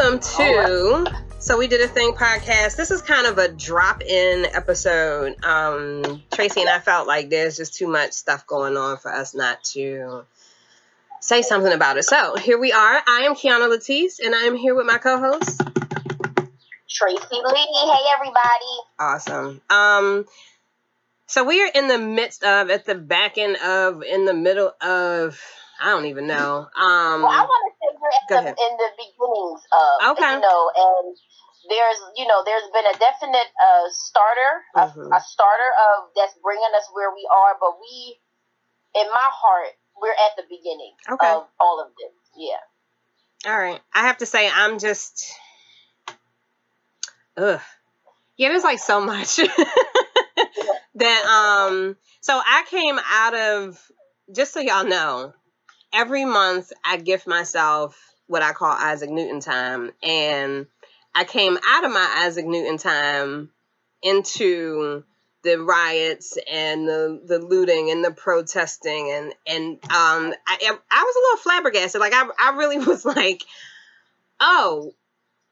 Welcome to So We Did a Thing podcast. This is kind of a drop-in episode. Tracy and I felt like there's just too much stuff going on for us not to say something about it. So here we are. I am Keanu Latisse, and I am here with my co-host, Tracy Lee. Hey, everybody. Awesome. So we are in the midst of, at the back end of, in the middle of, I don't even know. Well, I want to say we're at the beginnings of, okay. You know, and there's been a definite starter, mm-hmm. a starter of that's bringing us where we are, but we, in my heart, we're at the beginning of all of this. Yeah. All right. I have to say, I'm just, yeah, there's like so much that, so I came out of, just so y'all know, every month I gift myself what I call Isaac Newton time. And I came out of my Isaac Newton time into the riots and the looting and the protesting. And I was a little flabbergasted. Like, I really was like, oh,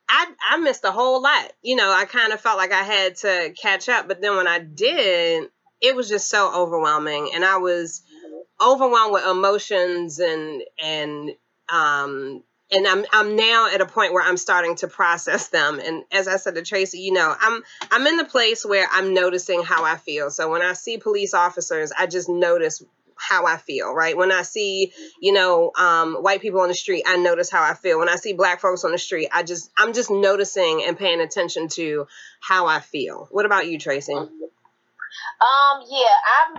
I missed a whole lot. You know, I kind of felt like I had to catch up. But then when I did, it was just so overwhelming. And I was overwhelmed with emotions and I'm now at a point where I'm starting to process them. And as I said to Tracy, you know, I'm in the place where I'm noticing how I feel. So when I see police officers, I just notice how I feel, right? When I see, you know, white people on the street, I notice how I feel. When I see black folks on the street, I'm just noticing and paying attention to how I feel. What about you, Tracy? Yeah, I'm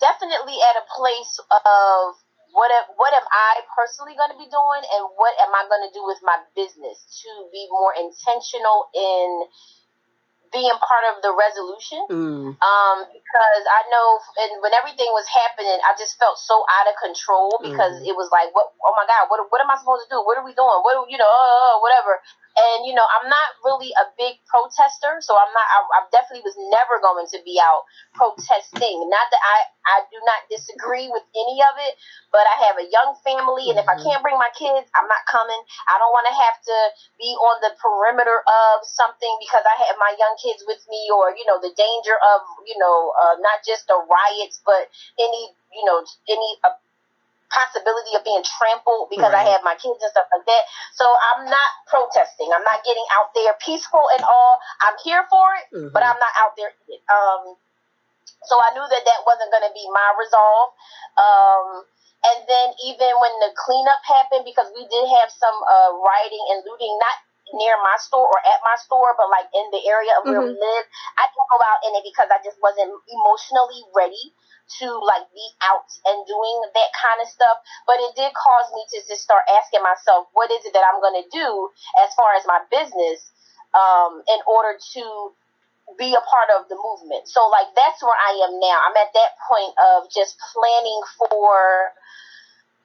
definitely at a place of what am I personally going to be doing, and what am I going to do with my business to be more intentional in being part of the resolution. Because I know, and when everything was happening, I just felt so out of control because it was like, what? Oh my God, what am I supposed to do? What are we doing? What do you know? Whatever. And you know, I'm not really a big protester, so I'm not. I definitely was never going to be out protesting. Not that I do not disagree with any of it, but I have a young family, and if I can't bring my kids, I'm not coming. I don't want to have to be on the perimeter of something because I have my young kids with me, or you know, the danger of not just the riots, but any possibility of being trampled because I have my kids and stuff like that. So I'm not protesting. I'm not getting out there peaceful and all. I'm here for it, but I'm not out there. So I knew that wasn't going to be my resolve. And then even when the cleanup happened, because we did have some rioting and looting, not near my store or at my store, but like in the area of where we live, I didn't go out in it because I just wasn't emotionally ready to like be out and doing that kind of stuff. But it did cause me to just start asking myself, what is it that I'm going to do as far as my business in order to be a part of the movement? So like, that's where I am now. I'm at that point of just planning for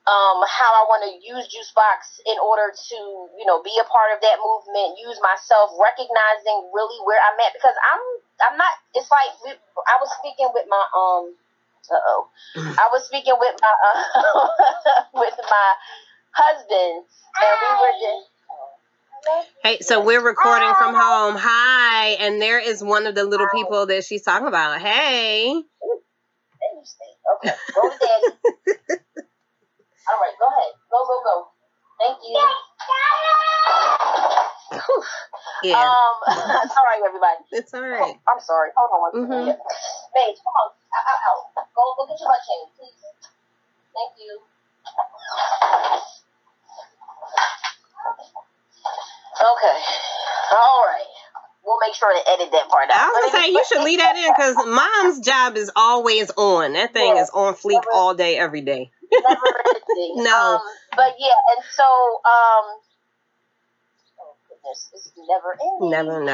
how I want to use Juicebox in order to, you know, be a part of that movement, use myself, recognizing really where I'm at, because I'm not, it's like, I was speaking with my, I was speaking with my with my husband, and we were just. Hey, so we're recording from home. Hi, and there is one of the little people that she's talking about. Hey. Interesting. Okay, go daddy. All right, go ahead. Go. Thank you. Yeah. Sorry, everybody. It's all right. Oh, I'm sorry. Hold on one second. Babe, come on. Ow. Go look at your butt chain, please. Thank you. Okay. All right. We'll make sure to edit that part out. I was going to say, you should leave that in because mom's job is always on. That thing is on fleek all day, every day. Never ending. No. But yeah, and so, it's never ending.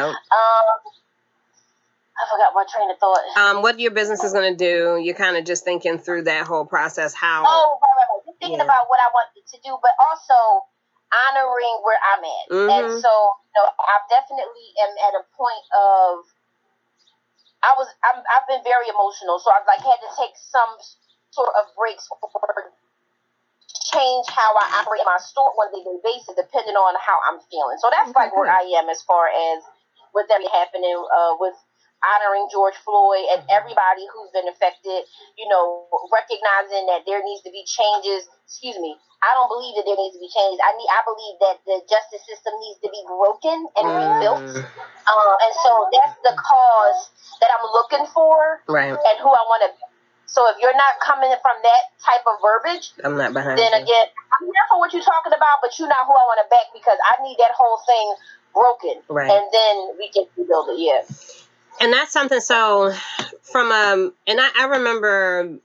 I forgot my train of thought. What your business is going to do, you're kind of just thinking through that whole process, how... Oh, right. Just thinking about what I want to do, but also honoring where I'm at. And so, you know, I definitely am at a point of... I've been very emotional, so I've, like, had to take some sort of breaks for... change how I operate my store on a daily basis depending on how I'm feeling. So that's like where I am as far as with them happening with honoring George Floyd and everybody who's been affected, you know, recognizing that there needs to be changes. I don't believe that there needs to be changes. I believe that the justice system needs to be broken and rebuilt. And so that's the cause that I'm looking for, right, and who I want to be. So if you're not coming from that type of verbiage, I'm not behind then you. Again, I'm here for what you're talking about, but you're not who I want to back, because I need that whole thing broken. Right. And then we can rebuild it, yeah. And that's something, so, from, and I remember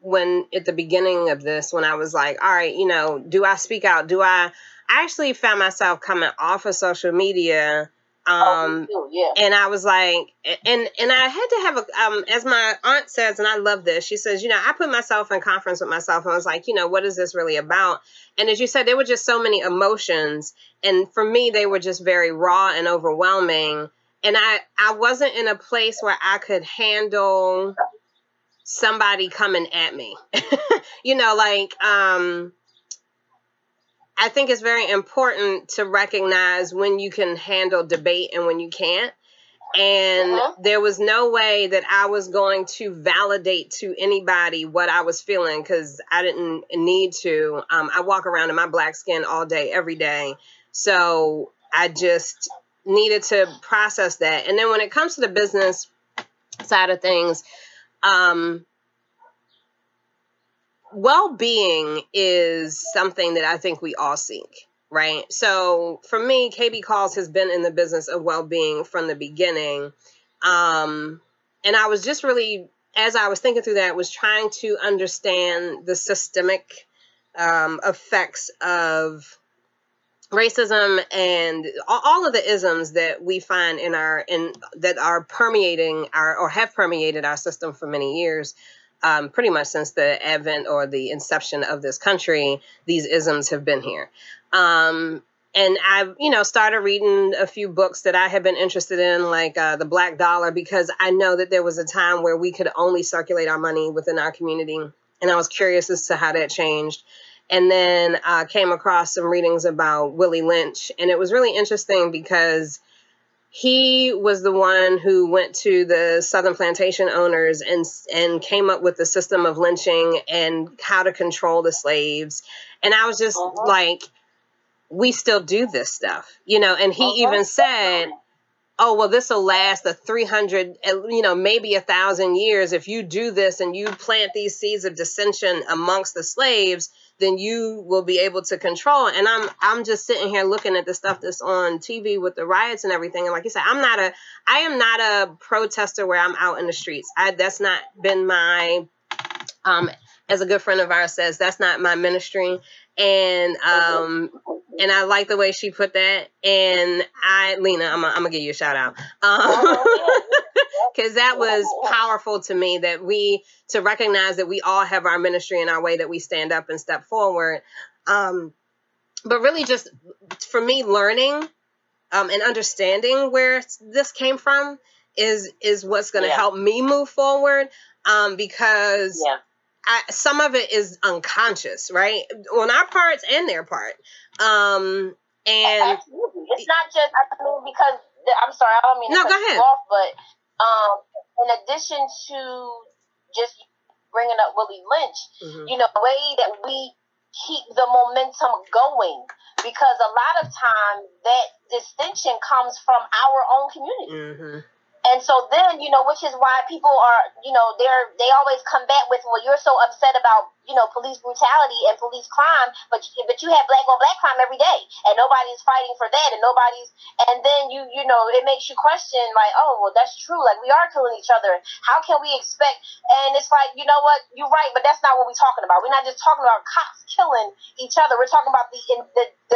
when, at the beginning of this, when I was like, all right, you know, do I speak out? I actually found myself coming off of social media, and I was like, and I had to have a, as my aunt says, and I love this, she says, you know, I put myself in conference with myself, and I was like, you know, what is this really about? And as you said, there were just so many emotions, and for me, they were just very raw and overwhelming. And I wasn't in a place where I could handle somebody coming at me, you know, like, I think it's very important to recognize when you can handle debate and when you can't. And there was no way that I was going to validate to anybody what I was feeling, because I didn't need to. I walk around in my black skin all day, every day. So I just needed to process that. And then when it comes to the business side of things, well-being is something that I think we all seek, right? So for me, KB Calls has been in the business of well-being from the beginning. And I was just really, as I was thinking through that, was trying to understand the systemic effects of racism and all of the isms that we find in our, that are permeating our, or have permeated our system for many years. Pretty much since the advent or the inception of this country, these isms have been here. And I've, you know, started reading a few books that I had been interested in, like The Black Dollar, because I know that there was a time where we could only circulate our money within our community. And I was curious as to how that changed. And then I came across some readings about Willie Lynch. And it was really interesting because he was the one who went to the Southern plantation owners and came up with the system of lynching and how to control the slaves. And I was just like, we still do this stuff, you know? And he even said, oh, well, this will last the 300, you know, maybe 1,000 years. If you do this and you plant these seeds of dissension amongst the slaves, then you will be able to control. And I'm just sitting here looking at the stuff that's on TV with the riots and everything. And like you said, I am not a protester where I'm out in the streets. That's not been my, as a good friend of ours says, that's not my ministry. And I like the way she put that. And Lena, I'm gonna give you a shout out. Because that was powerful to me, that to recognize that we all have our ministry and our way that we stand up and step forward. But really just for me, learning and understanding where this came from is what's going to help me move forward. Because some of it is unconscious, right? On our parts and their part. And absolutely. It's not just, I mean, because I'm sorry, I don't mean to cut you off, but in addition to just bringing up Willie Lynch, you know, the way that we keep the momentum going, because a lot of times that distinction comes from our own community. And so then, you know, which is why people are, you know, they always come back with, well, you're so upset about, you know, police brutality and police crime, but you have black on black crime every day, and nobody's fighting for that, and then you know, it makes you question, like, oh, well, that's true, like, we are killing each other, how can we expect? And it's like, you know what, you're right, but that's not what we're talking about. We're not just talking about cops killing each other. We're talking about the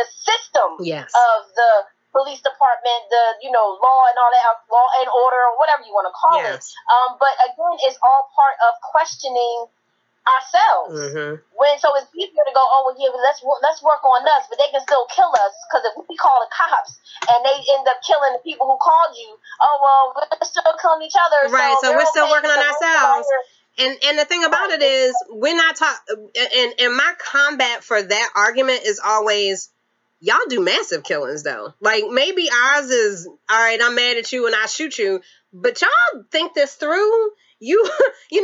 system of the police department, the, you know, law and all that, law and order, or whatever you want to call it. But again, it's all part of questioning ourselves. When so it's easier to go, oh well, yeah, let's work on us, but they can still kill us, because if we call the cops and they end up killing the people who called you, oh well, we're still killing each other. Right, so we're still working on ourselves. And the thing about it is, we're not talking, and my combat for that argument is always, y'all do massive killings though. Like, maybe ours is, all right, I'm mad at you and I shoot you, but y'all think this through? You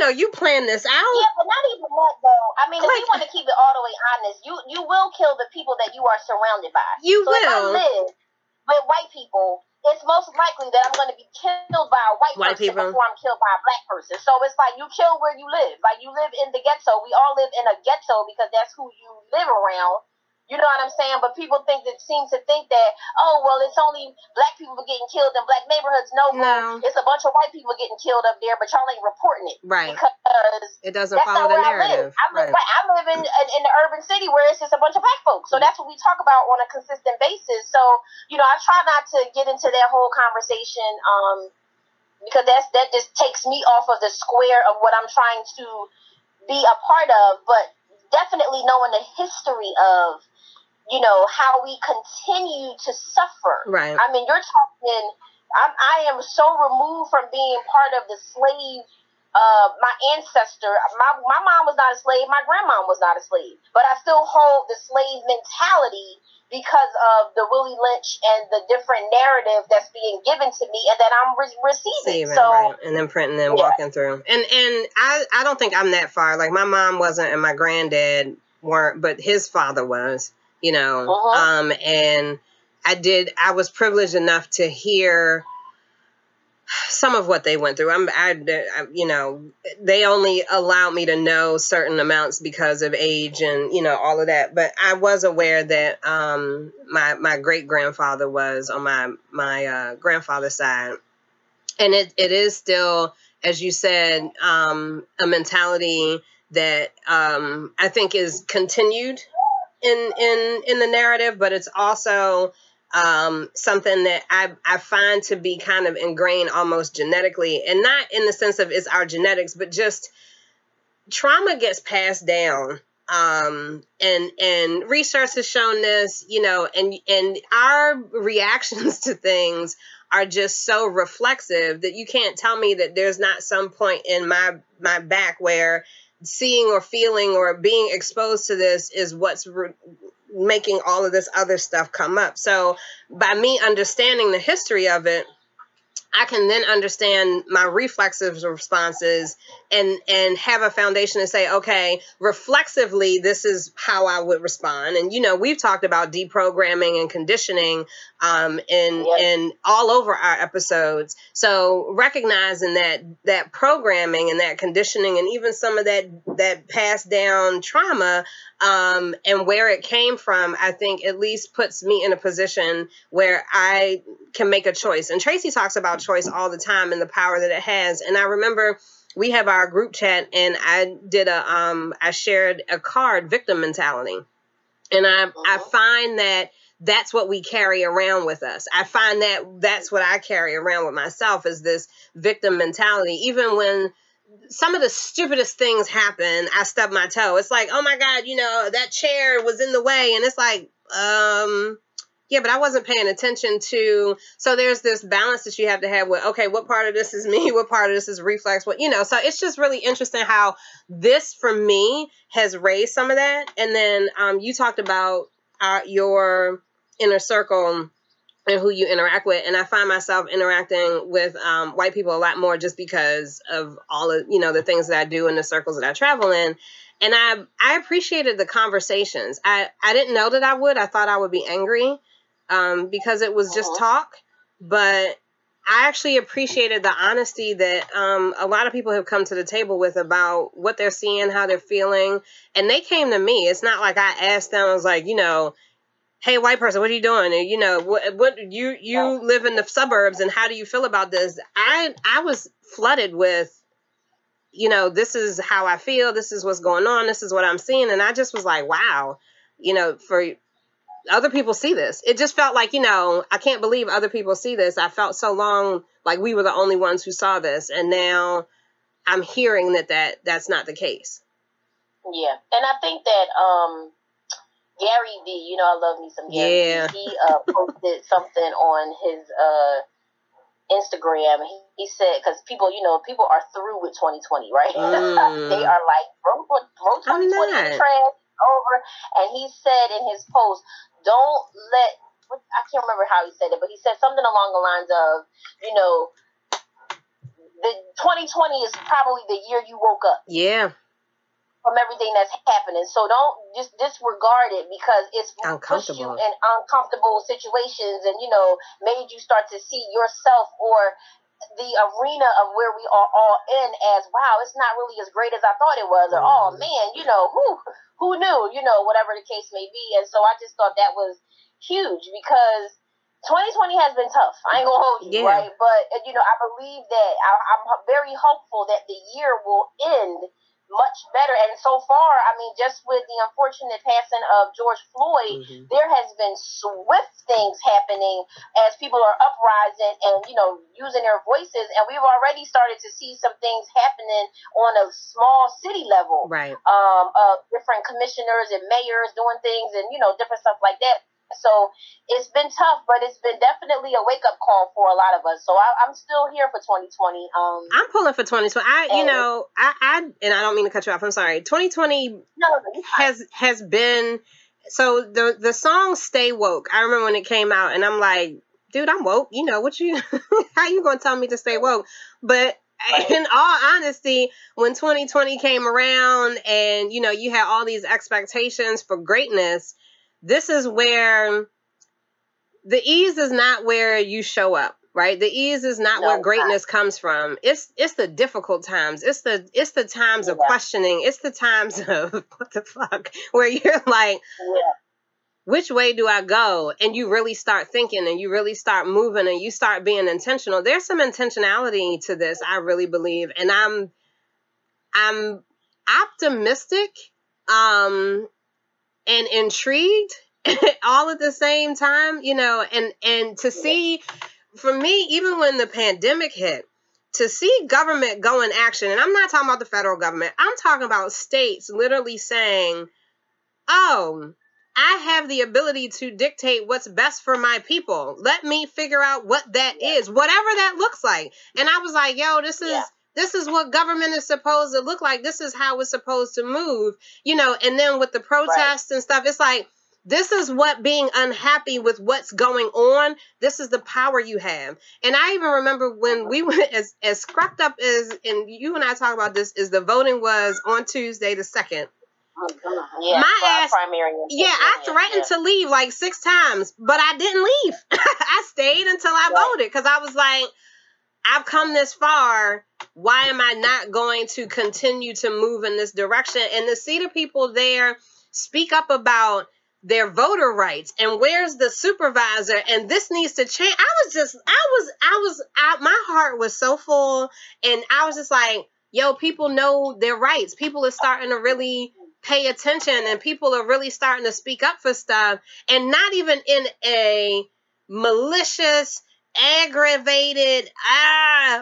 know, you plan this out. Yeah, but not even that though. I mean, like, if you want to keep it all the way honest, you will kill the people that you are surrounded by. You so will. If I live with white people, it's most likely that I'm going to be killed by a white person before I'm killed by a black person. So it's like you kill where you live. Like, you live in the ghetto. We all live in a ghetto because that's who you live around. You know what I'm saying? But people seem to think that, oh, well, it's only black people getting killed in black neighborhoods. No. It's a bunch of white people getting killed up there, but y'all ain't reporting it. Right. Because it doesn't follow the narrative. I live in the urban city where it's just a bunch of black folks. So that's what we talk about on a consistent basis. So, you know, I try not to get into that whole conversation because that just takes me off of the square of what I'm trying to be a part of. But definitely knowing the history of, you know, how we continue to suffer. Right. I mean, you're talking, I am so removed from being part of the slave, my ancestor, my mom was not a slave, my grandma was not a slave, but I still hold the slave mentality because of the Willie Lynch and the different narrative that's being given to me and that I'm receiving. So, right. And then printing and walking through. And I don't think I'm that far. Like, my mom wasn't and my granddad weren't, but his father was. You know, and I was privileged enough to hear some of what they went through. You know, they only allowed me to know certain amounts because of age and, you know, all of that. But I was aware that, my great grandfather was on my grandfather's side. And it is still, as you said, a mentality that, I think is continued in the narrative, but it's also something that I find to be kind of ingrained almost genetically, and not in the sense of it's our genetics, but just trauma gets passed down. And research has shown this, you know, and our reactions to things are just so reflexive that you can't tell me that there's not some point in my back where seeing or feeling or being exposed to this is what's making all of this other stuff come up. So by me understanding the history of it, I can then understand my reflexive responses and have a foundation to say, okay, reflexively, this is how I would respond. And, you know, we've talked about deprogramming and conditioning in all over our episodes. So recognizing that programming and that conditioning and even some of that passed down trauma and where it came from, I think at least puts me in a position where I can make a choice. And Tracy talks about choice all the time and the power that it has. And I remember we have our group chat and I did I shared a card, victim mentality. And I find that that's what we carry around with us. I find that that's what I carry around with myself, is this victim mentality. Even when some of the stupidest things happen, I stub my toe. It's like, oh my God, you know, that chair was in the way. And it's like, yeah, but I wasn't paying attention to, so there's this balance that you have to have with, okay, what part of this is me? What part of this is reflex? What, you know, so it's just really interesting how this for me has raised some of that. And then you talked about your inner circle and who you interact with. And I find myself interacting with white people a lot more just because of all of, you know, the things that I do and the circles that I travel in. And I appreciated the conversations. I didn't know that I would. I thought I would be angry. Because it was just talk, but I actually appreciated the honesty that a lot of people have come to the table with about what they're seeing, how they're feeling, and they came to me. It's not like I asked them, I was like, you know, hey, white person, what are you doing? And, you know, you live in the suburbs, and how do you feel about this? I was flooded with, you know, this is how I feel, this is what's going on, this is what I'm seeing, and I just was like, wow, you know, for other people see this. It just felt like, you know, I can't believe other people see this. I felt so long like we were the only ones who saw this. And now I'm hearing that's not the case. Yeah. And I think that Gary V, you know, I love me some Gary V. He posted something on his Instagram, he said, because people, you know, people are through with 2020, right? They are like, bro 2020 trash over. And he said in his post, don't let, I can't remember how he said it, but he said something along the lines of, you know, the 2020 is probably the year you woke up. Yeah. From everything that's happening. So don't just disregard it because it's pushed you in uncomfortable situations and, you know, made you start to see yourself or the arena of where we are all in as, wow, it's not really as great as I thought it was, or, oh, man, you know, who knew, you know, whatever the case may be. And so I just thought that was huge because 2020 has been tough. I ain't gonna hold you, right? But, you know, I believe that I'm very hopeful that the year will end much better. And so far, I mean, just with the unfortunate passing of George Floyd, there has been swift things happening as people are uprising and, you know, using their voices. And we've already started to see some things happening on a small city level, right? Of different commissioners and mayors doing things and, you know, different stuff like that. So it's been tough, but it's been definitely a wake-up call for a lot of us. So I'm still here for 2020. I'm pulling for 2020. And I don't mean to cut you off. I'm sorry. 2020 has been, so the song Stay Woke, I remember when it came out and I'm like, dude, I'm woke. You know, what you, how you going to tell me to stay woke? But in all honesty, when 2020 came around and, you know, you had all these expectations for greatness, this is where the ease is not where you show up, right? The ease is not where greatness comes from. It's the difficult times. It's the times of questioning. It's the times of what the fuck, where you're like, which way do I go? And you really start thinking and you really start moving and you start being intentional. There's some intentionality to this, I really believe. And I'm optimistic. And intrigued all at the same time, you know, and to see, for me, even when the pandemic hit, to see government go in action, and I'm not talking about the federal government, I'm talking about states literally saying, oh, I have the ability to dictate what's best for my people. Let me figure out what that is, whatever that looks like. And I was like, yo, this is what government is supposed to look like. This is how it's supposed to move, you know, and then with the protests and stuff, it's like, this is what being unhappy with what's going on. This is the power you have. And I even remember when we went as scruffed up as, and you and I talk about this, is the voting was on Tuesday the 2nd. Yeah, my ass, I threatened to leave like 6 times, but I didn't leave. I stayed until I voted because I was like, I've come this far. Why am I not going to continue to move in this direction? And to see the people there speak up about their voter rights and where's the supervisor and this needs to change. My heart was so full and I was just like, yo, people know their rights. People are starting to really pay attention and people are really starting to speak up for stuff, and not even in a malicious, aggravated,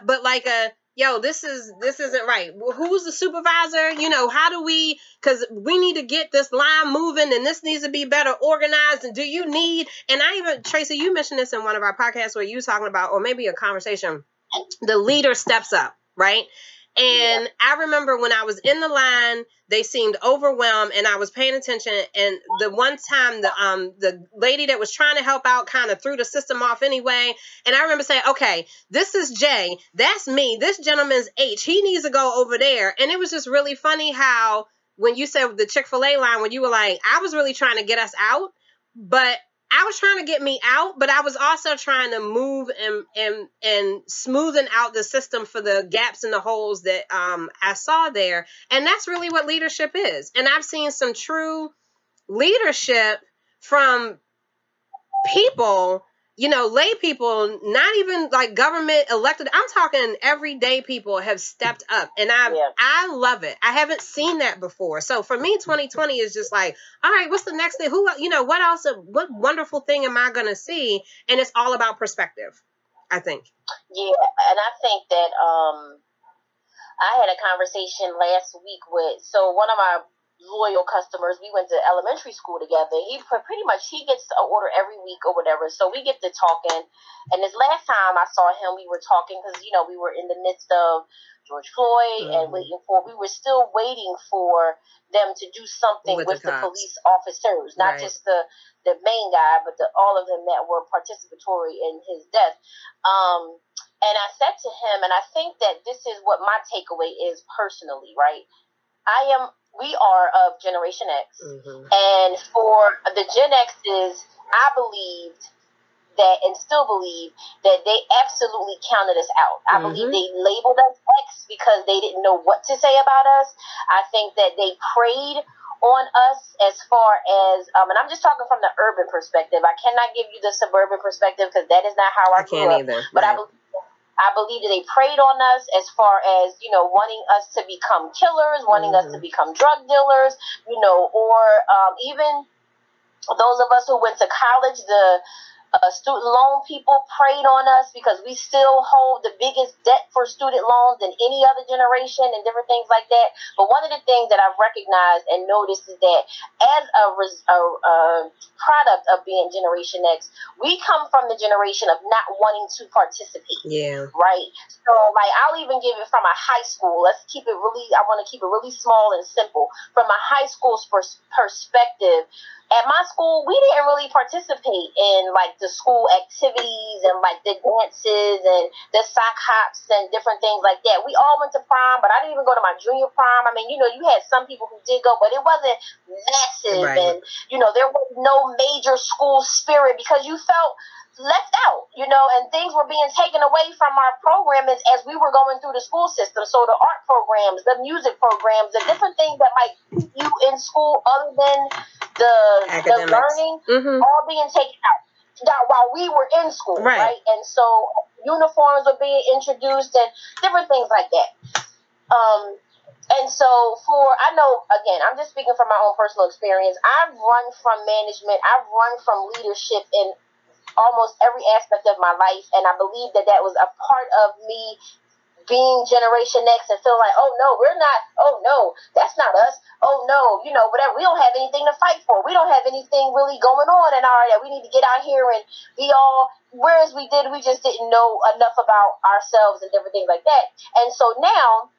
but like a, yo, this isn't right. Who's the supervisor? You know, how do we, because we need to get this line moving and this needs to be better organized. And do you need, and I even, Tracy, you mentioned this in one of our podcasts where you were talking about, or maybe a conversation, the leader steps up, right? And I remember when I was in the line, they seemed overwhelmed and I was paying attention. And the one time the lady that was trying to help out kind of threw the system off anyway. And I remember saying, okay, this is J, that's me, this gentleman's H, he needs to go over there. And it was just really funny how when you said the Chick-fil-A line, when you were like, I was really trying to get us out, but I was trying to get me out, but I was also trying to move and smoothing out the system for the gaps and the holes that I saw there. And that's really what leadership is. And I've seen some true leadership from people, you know, lay people, not even like government elected. I'm talking everyday people have stepped up, and I love it. I haven't seen that before. So for me, 2020 is just like, all right, what's the next thing? Who, you know, what else? What wonderful thing am I going to see? And it's all about perspective, I think. Yeah. And I think that, I had a conversation last week with, so one of my loyal customers. We went to elementary school together. He gets an order every week or whatever. So we get to talking. And this last time I saw him, we were talking because, you know, we were in the midst of George Floyd and we were still waiting for them to do something with the police officers, not just the main guy, but all of them that were participatory in his death. And I said to him, and I think that this is what my takeaway is personally, right? We are of Generation X. Mm-hmm. And for the Gen X's, I believed that and still believe that they absolutely counted us out. I believe they labeled us X because they didn't know what to say about us. I think that they preyed on us as far as, and I'm just talking from the urban perspective. I cannot give you the suburban perspective because that is not how I grew up. Either. But I believe that they preyed on us as far as, you know, wanting us to become killers, wanting us to become drug dealers, you know, or even those of us who went to college, the student loan people preyed on us because we still hold the biggest debt for student loans than any other generation and different things like that. But one of the things that I've recognized and noticed is that as a product of being Generation X, we come from the generation of not wanting to participate. Yeah. Right? So, like, I'll even give it from a high school. I want to keep it really small and simple. From a high school's perspective, at my school, we didn't really participate in, like, the school activities and, like, the dances and the sock hops and different things like that. We all went to prom, but I didn't even go to my junior prom. I mean, you know, you had some people who did go, but it wasn't massive. Right. And, you know, there was no major school spirit because you felt left out, you know, and things were being taken away from our program as we were going through the school system. So the art programs, the music programs, the different things that might keep you in school other than the learning, all being taken out while we were in school, right? And so uniforms were being introduced and different things like that. And so I know, again, I'm just speaking from my own personal experience. I've run from management. I've run from leadership in almost every aspect of my life, and I believe that was a part of me being Generation X and feeling like, oh no, we're not, oh no, that's not us, oh no, you know, whatever, we don't have anything to fight for, we don't have anything really going on in our that we need to get out here and be all, whereas we just didn't know enough about ourselves and different things like that. And so now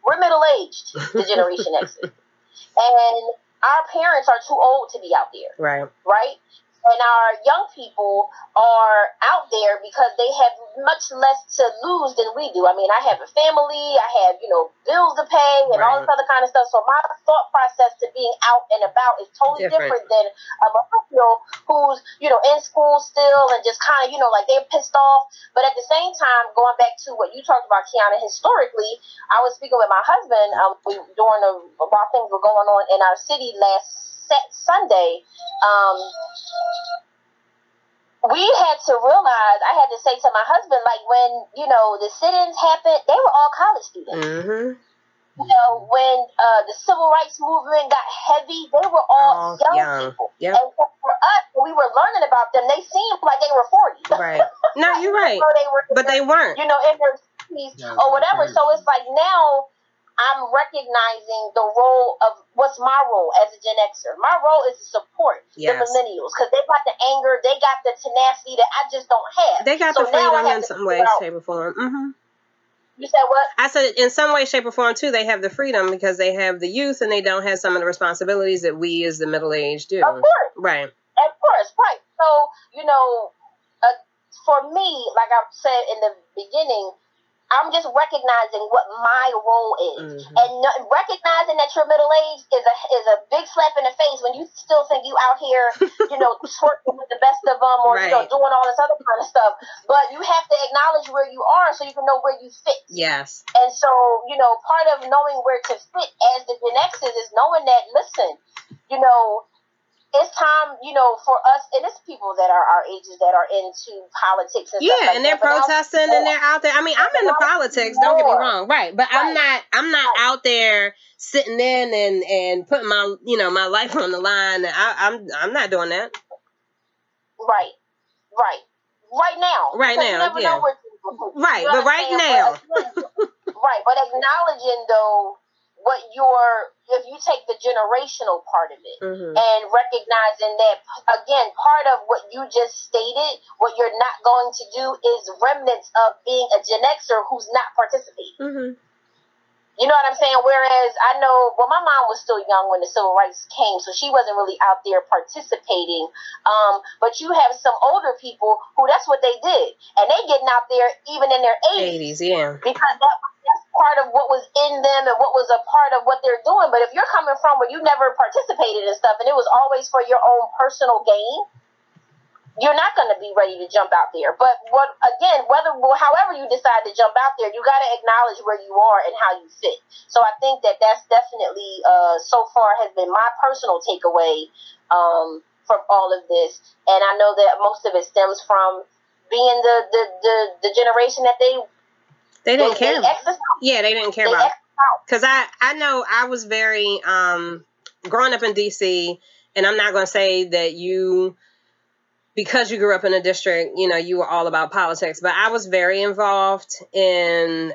we're middle-aged, the Generation X, and our parents are too old to be out there, right? And our young people are out there because they have much less to lose than we do. I mean, I have a family. I have, you know, bills to pay and all this other kind of stuff. So my thought process to being out and about is totally different than a millennial who's, you know, in school still and just kind of, you know, like they're pissed off. But at the same time, going back to what you talked about, Kiana, historically, I was speaking with my husband during while things were going on in our city last Sunday, we had to realize, I had to say to my husband, like, when, you know, the sit-ins happened, they were all college students. You know, when the civil rights movement got heavy, they were all young people. Yep. And for us, we were learning about them, they seemed like they were 40. Right. No, you're right. So they were, but they weren't. You know, in their 60s or whatever. So it's like now, I'm recognizing the role of what's my role as a Gen Xer. My role is to support the millennials because they got the anger, they got the tenacity that I just don't have. They got the freedom in some way, shape, or form. You said what? I said in some way, shape, or form too. They have the freedom because they have the youth and they don't have some of the responsibilities that we as the middle aged do. Of course, right. So you know, for me, like I said in the beginning, I'm just recognizing what my role is, and recognizing that you're middle-aged is a big slap in the face when you still think you out here, you know, twerking with the best of them or, you know, doing all this other kind of stuff, but you have to acknowledge where you are so you can know where you fit. Yes. And so, you know, part of knowing where to fit as the Gen Xers is knowing that, listen, you know, it's time, you know, for us, and it's people that are our ages that are into politics and stuff like that. And they're protesting and they're out there. I mean, I'm into politics, don't get me wrong, but I'm not out there sitting in and putting my, you know, my life on the line. I'm not doing that. Right now. You never know where to go. But acknowledging though what your, if you take the generational part of it, mm-hmm. and recognizing that, again, part of what you just stated, what you're not going to do is remnants of being a Gen Xer who's not participating. Mm-hmm. You know what I'm saying? Whereas I know, well, my mom was still young when the civil rights came, so she wasn't really out there participating. But you have some older people who that's what they did. And they getting out there even in their 80s. Yeah. Because that's part of what was in them and what was a part of what they're doing. But if you're coming from where you never participated in stuff and it was always for your own personal gain, you're not going to be ready to jump out there. But what, again, however you decide to jump out there, you got to acknowledge where you are and how you fit. So I think that that's definitely, so far has been my personal takeaway, from all of this. And I know that most of it stems from being the generation that they didn't care. Yeah, they didn't care about. Because I know I was very, growing up in DC, and I'm not going to say that because you grew up in a district, you know, you were all about politics, but I was very involved in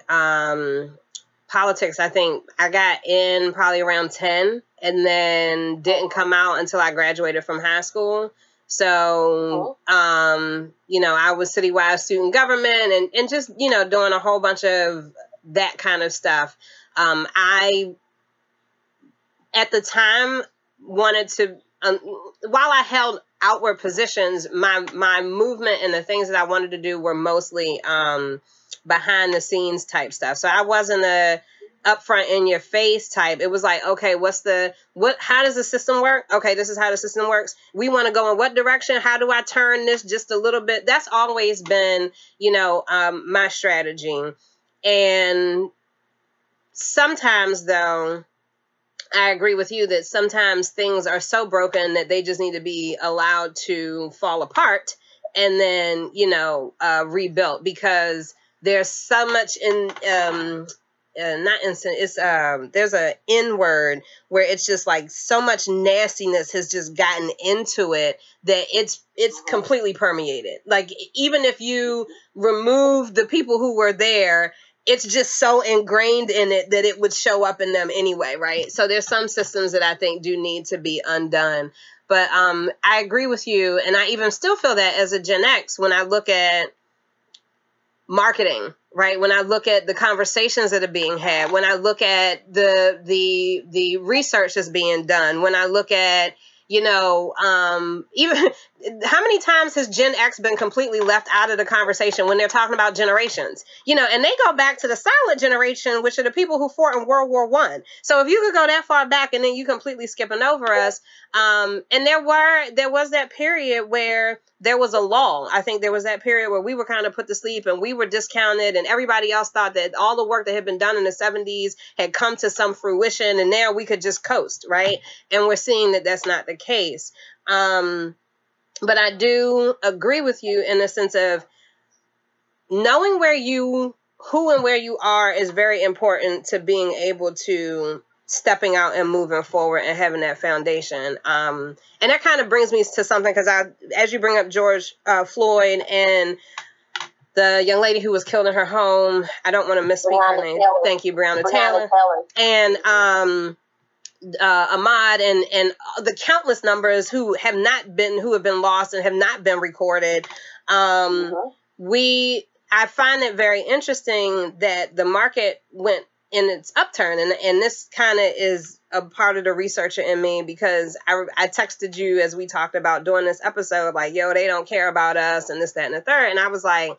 politics. I think I got in probably around 10 and then didn't come out until I graduated from high school. So, you know, I was citywide student government and just, you know, doing a whole bunch of that kind of stuff. I, at the time, wanted to, while I held outward positions, my movement and the things that I wanted to do were mostly behind the scenes type stuff. So I wasn't a upfront in your face type. It was like, okay, how does the system work? Okay, this is how the system works. We want to go in what direction? How do I turn this just a little bit? That's always been, you know, my strategy. And sometimes though, I agree with you that sometimes things are so broken that they just need to be allowed to fall apart and then, you know, rebuilt, because there's so much there's a N word where it's just like so much nastiness has just gotten into it that it's completely permeated. Like, even if you remove the people who were there, it's just so ingrained in it that it would show up in them anyway, right? So there's some systems that I think do need to be undone. But I agree with you, and I even still feel that as a Gen X when I look at marketing, right? When I look at the conversations that are being had, when I look at the research that's being done, when I look at, you know, even how many times has Gen X been completely left out of the conversation when they're talking about generations, you know, and they go back to the silent generation, which are the people who fought in World War I. So if you could go that far back and then you completely skipping over us. And there was that period where there was a lull. I think there was that period where we were kind of put to sleep and we were discounted and everybody else thought that all the work that had been done in the 70s had come to some fruition and now we could just coast, right? And we're seeing that that's not the case. But I do agree with you in the sense of knowing who and where you are is very important to being able to stepping out and moving forward and having that foundation. And that kind of brings me to something, because as you bring up George Floyd and the young lady who was killed in her home, I don't want to misspeak her name. Taylor. Thank you, Breonna Taylor. And Ahmaud and the countless numbers who have been lost and have not been recorded. I find it very interesting that the market went in its upturn. And this kind of is a part of the researcher in me, because I texted you as we talked about doing this episode, like, yo, they don't care about us and this, that, and the third. And I was like,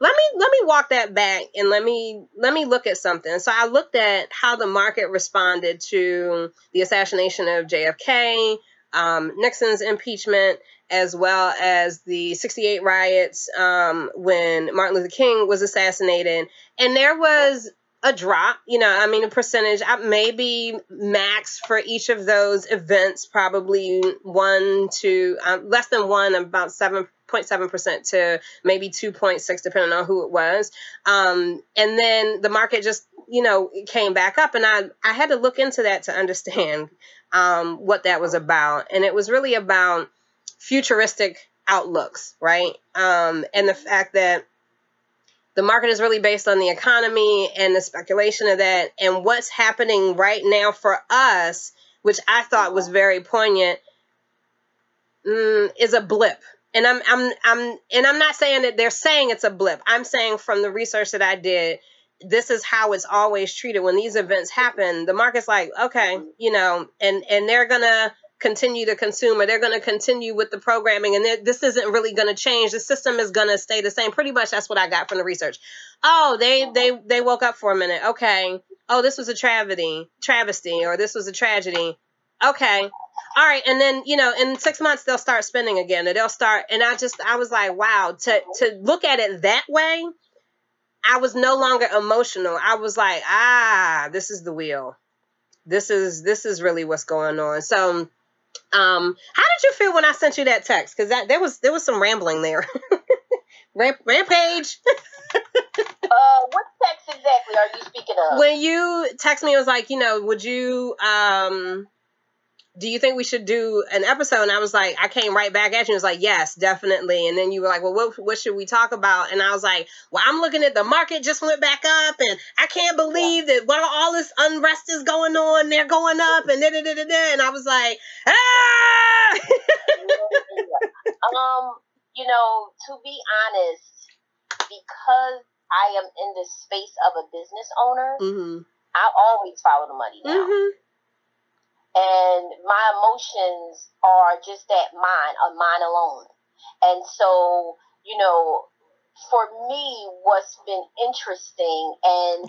let me walk that back and let me look at something. So I looked at how the market responded to the assassination of JFK, Nixon's impeachment, as well as the 68 riots when Martin Luther King was assassinated. And there was a drop, you know, I mean, a percentage, maybe max for each of those events, probably less than one, about 7.7% to maybe 2.6%, depending on who it was. And then the market just, you know, came back up, and I had to look into that to understand what that was about. And it was really about futuristic outlooks, right? And the fact that The market is really based on the economy and the speculation of that and what's happening right now for us, which I thought was very poignant, is a blip. And I'm not saying that they're saying it's a blip. I'm saying from the research that I did, this is how it's always treated. When these events happen, the market's like, okay, you know, and they're going to continue to consume, or they're going to continue with the programming, and this isn't really going to change. The system is going to stay the same. Pretty much that's what I got from the research. Oh, they woke up for a minute. Okay. Oh, this was a travesty, or this was a tragedy. Okay. All right. And then, you know, in 6 months, they'll start spending again, or they'll start. And I was like, wow, to look at it that way, I was no longer emotional. I was like, ah, this is the wheel. This is really what's going on. So, how did you feel when I sent you that text? Because there was some rambling there. Rampage. What text exactly are you speaking of? When you text me, it was like, you know, would you, do you think we should do an episode? And I was like, I came right back at you. It was like, yes, definitely. And then you were like, well, what should we talk about? And I was like, well, I'm looking at the market just went back up, and I can't believe that while all this unrest is going on, they're going up, and da-da-da-da-da. And I was like, ah! You know, to be honest, because I am in the space of a business owner, I always follow the money now. And my emotions are just that mine alone. And so, you know, for me, what's been interesting, and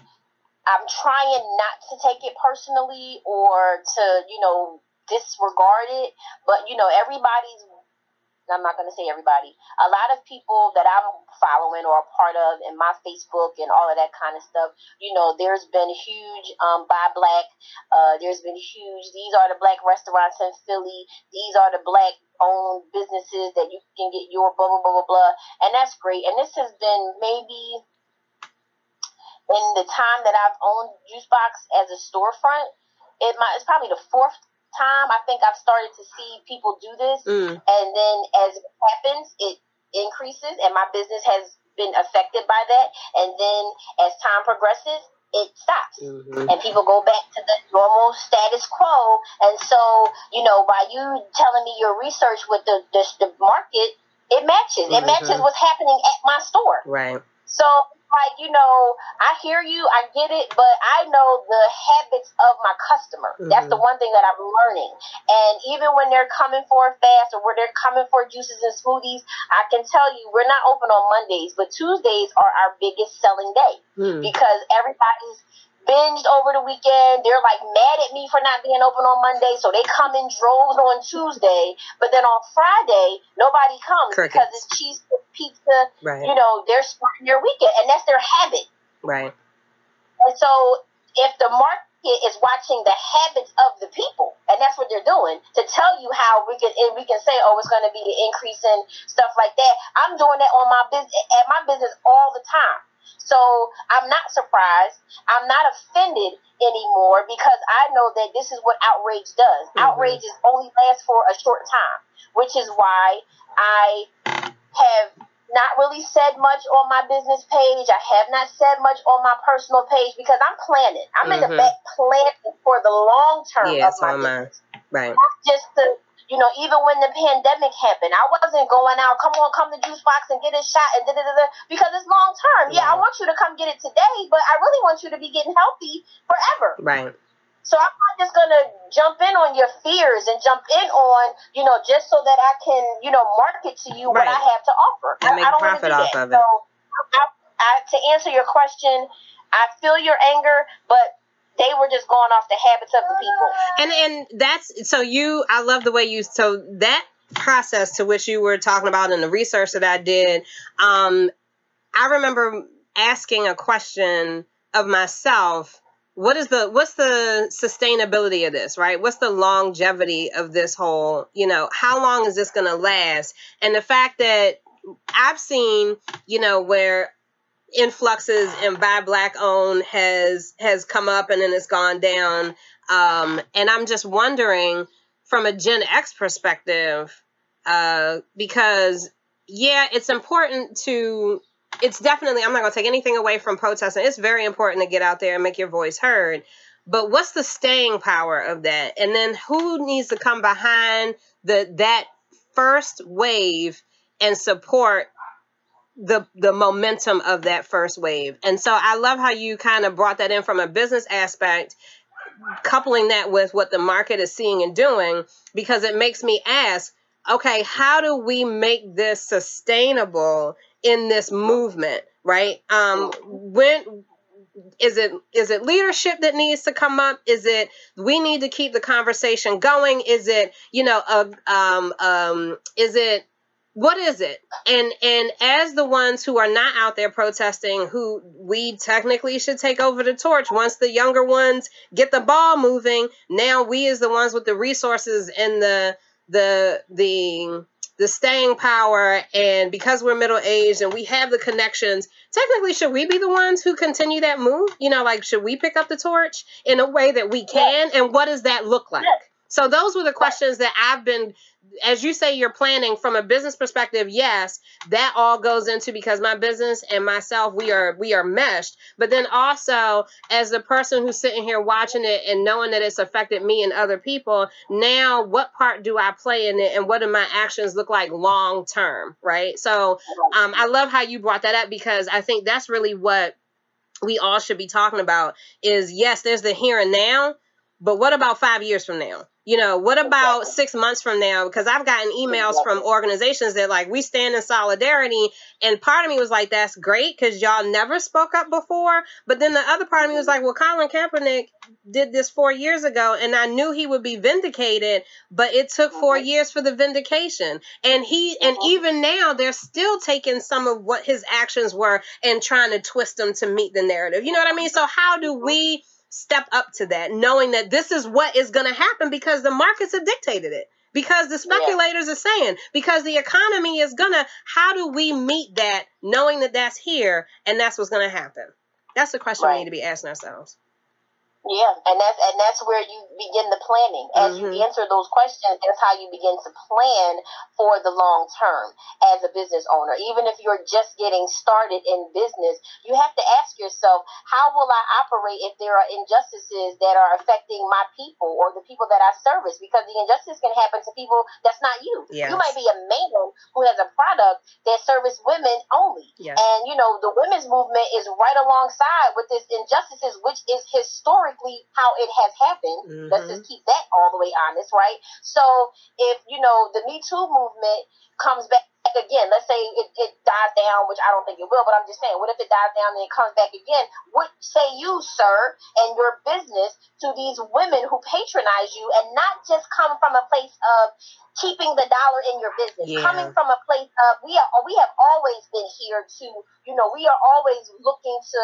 I'm trying not to take it personally or to, you know, disregard it, but, you know, I'm not going to say everybody, a lot of people that I'm following or a part of in my Facebook and all of that kind of stuff, you know, there's been huge Buy Black, there's been huge, these are the Black restaurants in Philly, these are the Black owned businesses that you can get your blah, blah, blah, blah, blah, and that's great. And this has been maybe in the time that I've owned Juicebox as a storefront, it's probably the fourth time I think I've started to see people do this, and then as it happens, it increases, and my business has been affected by that. And then as time progresses, it stops, and people go back to the normal status quo. And so, you know, by you telling me your research with the market, it matches. It matches what's happening at my store. Right. So, like, you know, I hear you, I get it, but I know the habits of my customer. That's the one thing that I'm learning. And even when they're coming for a fast or where they're coming for juices and smoothies, I can tell you we're not open on Mondays, but Tuesdays are our biggest selling day because everybody's binged over the weekend. They're like mad at me for not being open on Monday, so they come in droves on Tuesday, but then on Friday nobody comes because it's cheese, pizza, you know, they're starting their weekend, and that's their habit. Right. And so if the market is watching the habits of the people, and that's what they're doing, to tell you how we can say, oh, it's going to be the increase in stuff like that. I'm doing that on my business, at my business all the time. So I'm not surprised. I'm not offended anymore because I know that this is what outrage does. Outrage is only lasts for a short time, which is why I have not really said much on my business page. I have not said much on my personal page because I'm planning. I'm in the back planning for the long term of my business. Right. Not just the, you know, even when the pandemic happened, I wasn't going out, come to Juicebox and get a shot and da-da-da-da, because it's long term. Yeah, I want you to come get it today, but I really want you to be getting healthy forever. Right. So I'm not just going to jump in on your fears and jump in on, you know, just so that I can, you know, market to you what I have to offer. And make profit off of it. So to answer your question, I feel your anger, but they were just going off the habits of the people. And that's, so you, I love the way you, so that process to which you were talking about in the research that I did, I remember asking a question of myself, what's the sustainability of this, right? What's the longevity of this whole, you know, how long is this going to last? And the fact that I've seen, you know, where influxes and Buy Black owned has come up and then it's gone down. And I'm just wondering from a Gen X perspective, because yeah, it's important to it's definitely, I'm not going to take anything away from protesting. It's very important to get out there and make your voice heard. But what's the staying power of that? And then who needs to come behind that first wave and support the momentum of that first wave? And so I love how you kind of brought that in from a business aspect, coupling that with what the market is seeing and doing, because it makes me ask, okay, how do we make this sustainable in this movement, right? When is it leadership that needs to come up? Is it we need to keep the conversation going? Is it, you know, is it, what is it? And as the ones who are not out there protesting, who we technically should take over the torch once the younger ones get the ball moving, now we as the ones with the resources and the staying power, and because we're middle-aged and we have the connections, technically should we be the ones who continue that move? You know, like, should we pick up the torch in a way that we can? And what does that look like? So those were the questions that I've been, as you say, you're planning from a business perspective. Yes, that all goes into, because my business and myself, we are meshed. But then also as the person who's sitting here watching it and knowing that it's affected me and other people, now what part do I play in it, and what do my actions look like long term, right? So I love how you brought that up, because I think that's really what we all should be talking about is, yes, there's the here and now, but what about 5 years from now? You know, what about 6 months from now? Because I've gotten emails from organizations that like, we stand in solidarity. And part of me was like, that's great, because y'all never spoke up before. But then the other part of me was like, well, Colin Kaepernick did this 4 years ago, and I knew he would be vindicated, but it took 4 years for the vindication. And even now, they're still taking some of what his actions were and trying to twist them to meet the narrative. You know what I mean? So how do we step up to that, knowing that this is what is going to happen, because the markets have dictated it, because the speculators are saying, because the economy is gonna, how do we meet that, knowing that that's here and that's what's going to happen? That's the question we need to be asking ourselves. Yeah, and that's where you begin the planning. As you answer those questions, that's how you begin to plan for the long term as a business owner. Even if you're just getting started in business, you have to ask yourself, how will I operate if there are injustices that are affecting my people or the people that I service? Because the injustice can happen to people that's not you. Yes. You might be a man who has a product that services women only. Yes. And, you know, the women's movement is right alongside with this injustices, which is historic. How it has happened. Let's just keep that all the way honest, right? So if, you know, the Me Too movement comes back again, let's say it dies down, which I don't think it will, but I'm just saying, what if it dies down and it comes back again? What say you, sir, and your business to these women who patronize you, and not just come from a place of keeping the dollar in your business, coming from a place of, we have always been here to, you know, we are always looking to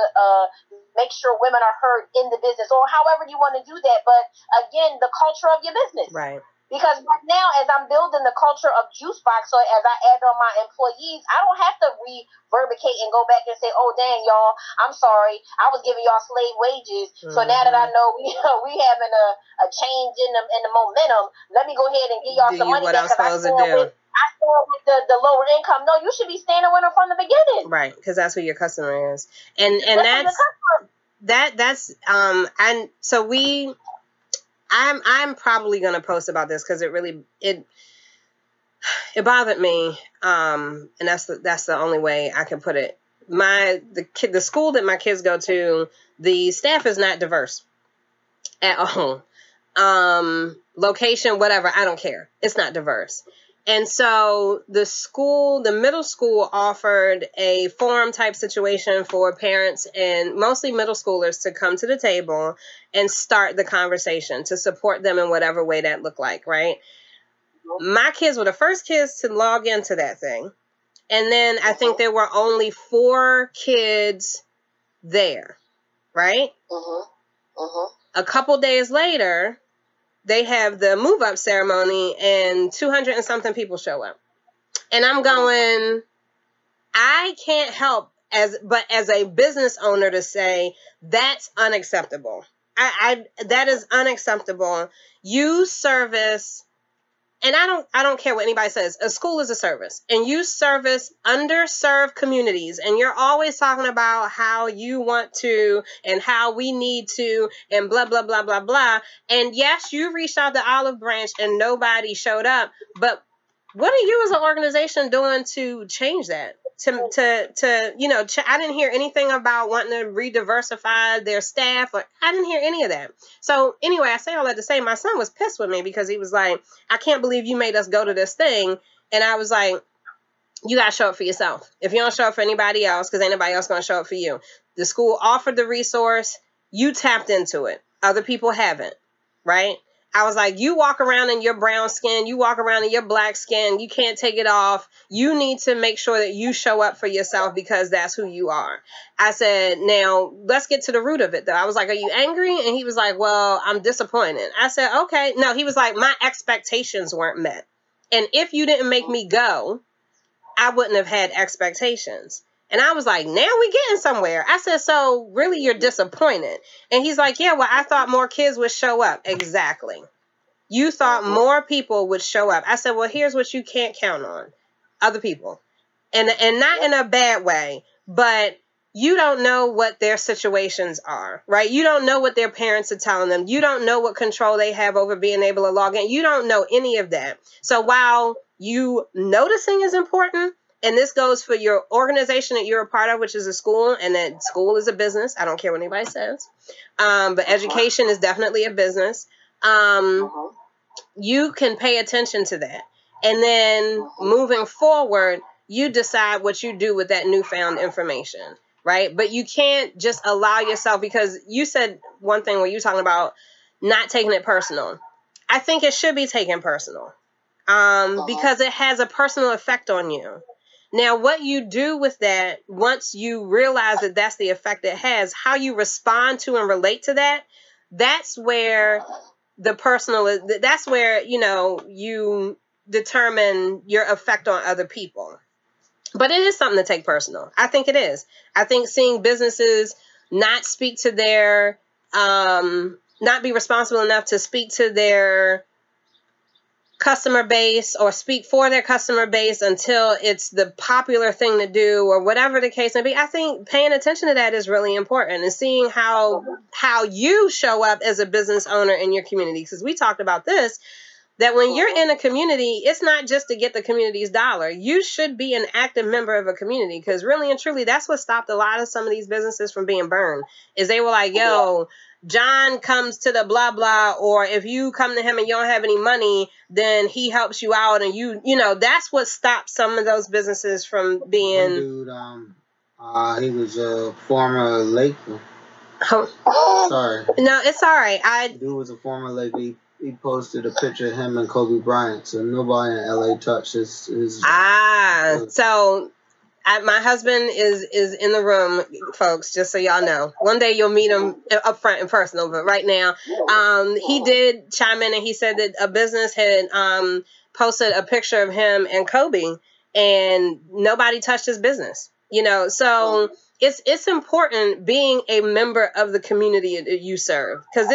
make sure women are heard in the business, or however you want to do that. But again, the culture of your business, right? Because right now, as I'm building the culture of Juicebox, so as I add on my employees, I don't have to reverbicate and go back and say, oh, dang, y'all, I'm sorry, I was giving y'all slave wages. So now that I know, you know, we having a change in the momentum, let me go ahead and give y'all some money back, because I stand with the lower income. No, you should be standing with them from the beginning. Right, because that's who your customer is. And I'm probably going to post about this, because it really, it bothered me. And that's the only way I can put it. The school that my kids go to, the staff is not diverse at all. Location, whatever, I don't care. It's not diverse. And so the middle school offered a forum type situation for parents and mostly middle schoolers to come to the table and start the conversation, to support them in whatever way that looked like, right? My kids were the first kids to log into that thing. And then I think there were only 4 kids there, right? A couple days later, they have the move up ceremony and 200 and something people show up. And I'm going, I can't help but as a business owner to say, that's unacceptable. That is unacceptable. You service And I don't care what anybody says. A school is a service, and you service underserved communities. And you're always talking about how you want to and how we need to and blah, blah, blah, blah, blah. And yes, you reached out the olive branch and nobody showed up. But what are you as an organization doing to change that? I didn't hear anything about wanting to re-diversify their staff, or I didn't hear any of that. So anyway, I say all that to say my son was pissed with me because he was like, I can't believe you made us go to this thing. And I was like, you got to show up for yourself. If you don't show up for anybody else, because anybody else going to show up for you. The school offered the resource. You tapped into it. Other people haven't, right? I was like, you walk around in your brown skin, you walk around in your black skin, you can't take it off. You need to make sure that you show up for yourself because that's who you are. I said, now let's get to the root of it though. I was like, are you angry? And he was like, well, I'm disappointed. I said, okay. No, he was like, my expectations weren't met. And if you didn't make me go, I wouldn't have had expectations. And I was like, now we getting somewhere. I said, so really you're disappointed. And he's like, yeah, well, I thought more kids would show up. Exactly. You thought more people would show up. I said, well, here's what you can't count on. Other people. And not in a bad way, but you don't know what their situations are, right? You don't know what their parents are telling them. You don't know what control they have over being able to log in. You don't know any of that. So while you noticing is important, and this goes for your organization that you're a part of, which is a school, and that school is a business. I don't care what anybody says. But education is definitely a business. You can pay attention to that. And then moving forward, you decide what you do with that newfound information, right? But you can't just allow yourself, because you said one thing when you were talking about not taking it personal. I think it should be taken personal because it has a personal effect on you. Now, what you do with that, once you realize that that's the effect it has, how you respond to and relate to that, that's where the personal, that's where, you know, you determine your effect on other people. But it is something to take personal. I think it is. I think seeing businesses not speak to their, not be responsible enough to speak to their customer base or speak for their customer base until it's the popular thing to do or whatever the case may be. I think paying attention to that is really important and seeing how you show up as a business owner in your community. Because we talked about this, that when you're in a community, it's not just to get the community's dollar. You should be an active member of a community, because really and truly, that's what stopped a lot of some of these businesses from being burned, is they were like, yo, John comes to the blah, blah, or if you come to him and you don't have any money, then he helps you out. And you know, that's what stopped some of those businesses from being. One dude, he was a former Laker. Oh. Sorry. No, it's all right. Dude was a former Laker. He posted a picture of him and Kobe Bryant. So nobody in LA touched his. So my husband is in the room, folks, just so y'all know. One day you'll meet him up front and personal, but right now, he did chime in and he said that a business had posted a picture of him and Kobe and nobody touched his business, you know? So it's important being a member of the community that you serve, because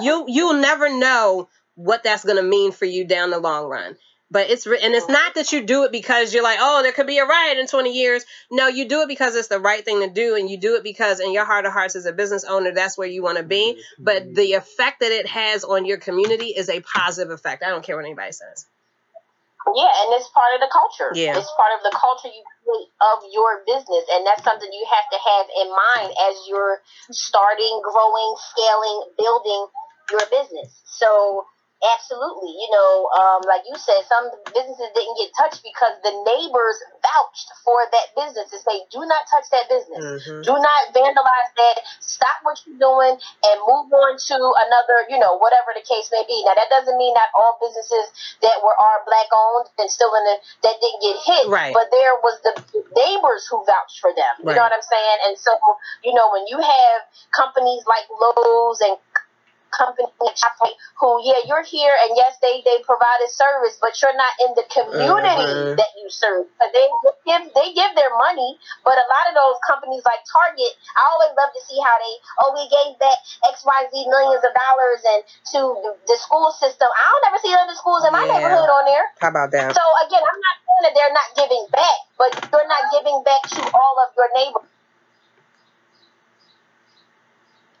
you'll never know what that's going to mean for you down the long run. But it's not that you do it because you're like, oh, there could be a riot in 20 years. No, you do it because it's the right thing to do. And you do it because in your heart of hearts as a business owner, that's where you want to be. But the effect that it has on your community is a positive effect. I don't care what anybody says. Yeah, and it's part of the culture. Yeah. It's part of the culture you create of your business. And that's something you have to have in mind as you're starting, growing, scaling, building your business. So absolutely, you know, like you said, some businesses didn't get touched because the neighbors vouched for that business to say, do not touch that business. Mm-hmm. Do not vandalize that. Stop what you're doing and move on to another, you know, whatever the case may be. Now, that doesn't mean not all businesses that are black owned and still that didn't get hit. Right. But there was the neighbors who vouched for them. You know what I'm saying? And so, you know, when you have companies like Lowe's and company who, yeah, you're here and yes, they provided service, but you're not in the community that you serve. They give their money, but a lot of those companies like Target, I always love to see how they, oh, we gave back XYZ millions of dollars and to the school system. I don't ever see other schools in my neighborhood on there. How about that? So again, I'm not saying that they're not giving back, but you're not giving back to all of your neighbors.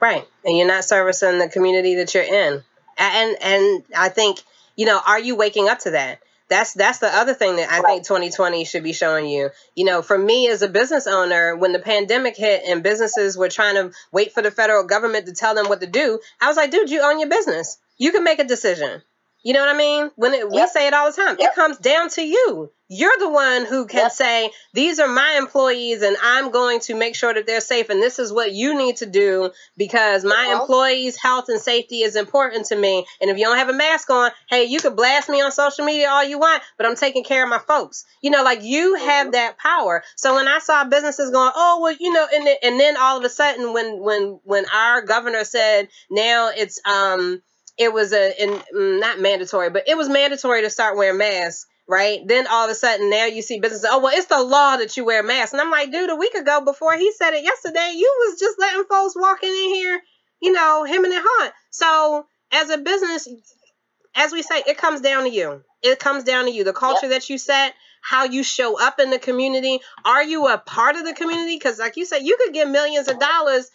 Right. And you're not servicing the community that you're in. And I think, you know, are you waking up to that? That's the other thing that I think 2020 should be showing you. You know, for me as a business owner, when the pandemic hit and businesses were trying to wait for the federal government to tell them what to do, I was like, dude, you own your business. You can make a decision. You know what I mean? When it, we say it all the time, it comes down to you. You're the one who can say, these are my employees and I'm going to make sure that they're safe. And this is what you need to do because my employees' health and safety is important to me. And if you don't have a mask on, hey, you can blast me on social media all you want, but I'm taking care of my folks. You know, like you have that power. So when I saw businesses going, oh, well, you know, and then all of a sudden when our governor said now it's, it was not mandatory, but it was mandatory to start wearing masks, right? Then all of a sudden now you see businesses, oh, well, it's the law that you wear masks. And I'm like, dude, a week ago before he said it yesterday, you was just letting folks walking in here, you know, hemming and hawing. So as a business, as we say, it comes down to you. It comes down to you. The culture that you set, how you show up in the community. Are you a part of the community? Because like you said, you could get millions of dollars.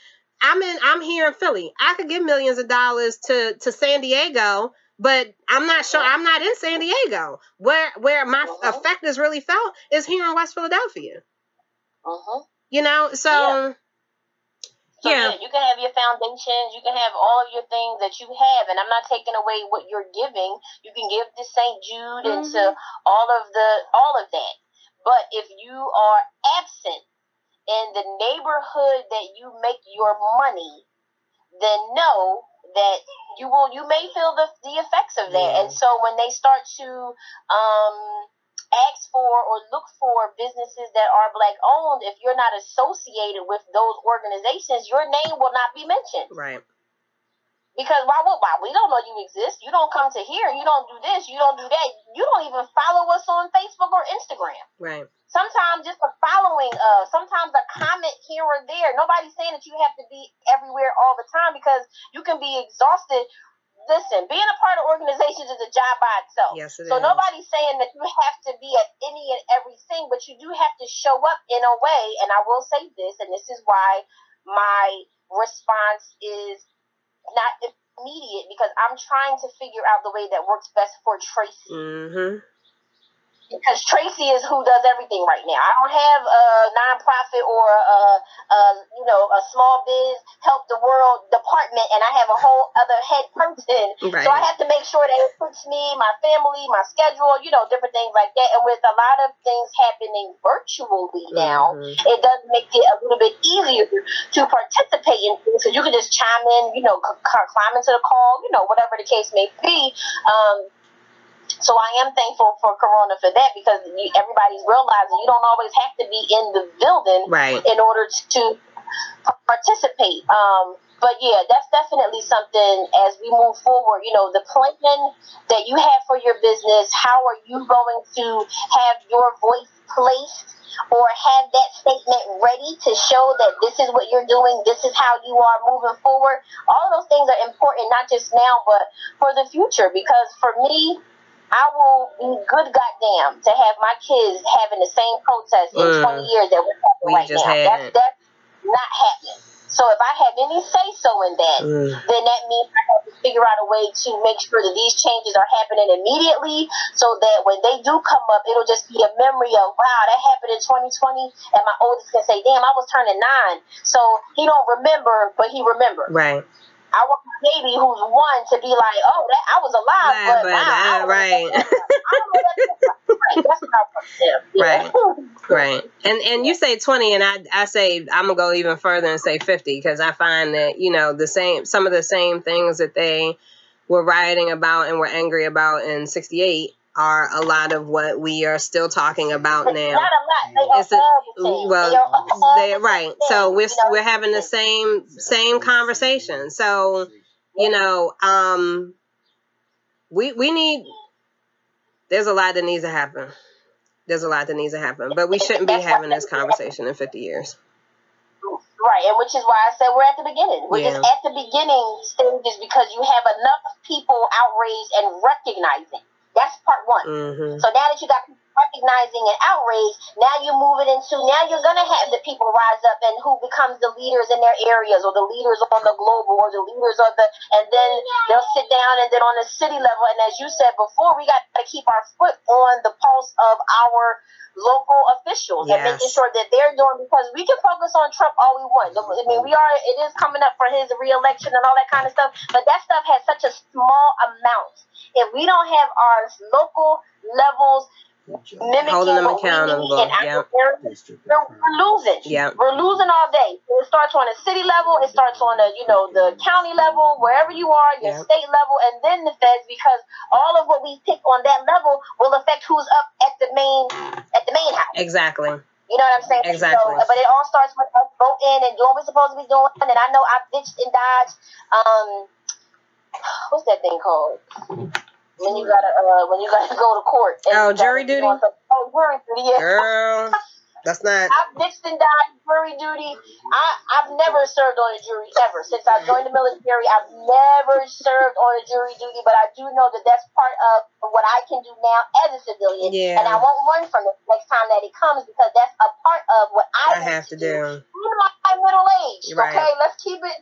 I'm here in Philly. I could give millions of dollars to San Diego, but I'm not sure. I'm not in San Diego. Where my effect is really felt is here in West Philadelphia. You know, so you can have your foundations. You can have all of your things that you have, and I'm not taking away what you're giving. You can give to St. Jude and to all of that. But if you are absent in the neighborhood that you make your money, then know that you may feel the effects of that. And so when they start to ask for or look for businesses that are black owned, if you're not associated with those organizations, your name will not be mentioned. Right. Because why we don't know you exist. You don't come to here. You don't do this. You don't do that. You don't even follow us on Facebook or Instagram. Right. Sometimes just a following of, sometimes a comment here or there. Nobody's saying that you have to be everywhere all the time because you can be exhausted. Listen, being a part of organizations is a job by itself. Yes, it is. So nobody's saying that you have to be at any and everything, but you do have to show up in a way. And I will say this, and this is why my response is not immediate, because I'm trying to figure out the way that works best for Tracy. Because Tracy is who does everything right now. I don't have a nonprofit or a small biz help the world department, and I have a whole other head person. Right. So I have to make sure that it puts me, my family, my schedule, you know, different things like that. And with a lot of things happening virtually now, it does make it a little bit easier to participate in things. So you can just chime in, you know, climb into the call, you know, whatever the case may be. So I am thankful for Corona for that, because everybody's realizing you don't always have to be in the building in order to participate. But yeah, that's definitely something as we move forward, you know, the plan that you have for your business, how are you going to have your voice placed or have that statement ready to show that this is what you're doing, this is how you are moving forward. All of those things are important, not just now, but for the future, because for me, I will be good goddamn to have my kids having the same protest in 20 years that we're having right now. That's not happening. So if I have any say-so in that, then that means I have to figure out a way to make sure that these changes are happening immediately, so that when they do come up, it'll just be a memory of, wow, that happened in 2020, and my oldest can say, damn, I was turning 9. So he don't remember, but he remembered. Right. I want my baby who's 1 to be like, oh, that I was alive, Right. And you say 20, and I say I'm gonna go even further and say 50, because I find that, you know, some of the same things that they were rioting about and were angry about in 68 are a lot of what we are still talking about now. Not a lot. They are right. So we're having the same conversation. So You know, we need, there's a lot that needs to happen. There's a lot that needs to happen, but we shouldn't be having this conversation in 50 years. Right, and which is why I said we're at the beginning. We're just at the beginning stages because you have enough people outraged and recognizing. That's part one. So now that you got people recognizing and outraged, now you're moving into, now you're going to have the people rise up and who becomes the leaders in their areas or the leaders on the global or the leaders of the, and then they'll sit down and then on the city level. And as you said before, we got to keep our foot on the pulse of our local officials and making sure that they're doing, because we can focus on Trump all we want. I mean, it is coming up for his re-election and all that kind of stuff, but that stuff has such a small amount. If we don't have our local levels mimicking what we need, we're losing. We're losing all day. It starts on a city level. It starts on a, you know, the county level, wherever you are, your state level, and then the feds, because all of what we pick on that level will affect who's up at the main house. Exactly. You know what I'm saying? Exactly. So, but it all starts with us voting and doing what we're supposed to be doing. And I know I bitched and dodged. What's that thing called? When you gotta go to court. Oh, jury duty. Oh, jury duty. Yeah. Girl, that's not. I've bitched and died jury duty. I've never served on a jury ever since I joined the military. I've never served on a jury duty, but I do know that that's part of what I can do now as a civilian. Yeah. And I won't run from it next time that it comes because that's a part of what I have to do. Even my middle age. Right. Okay, let's keep it.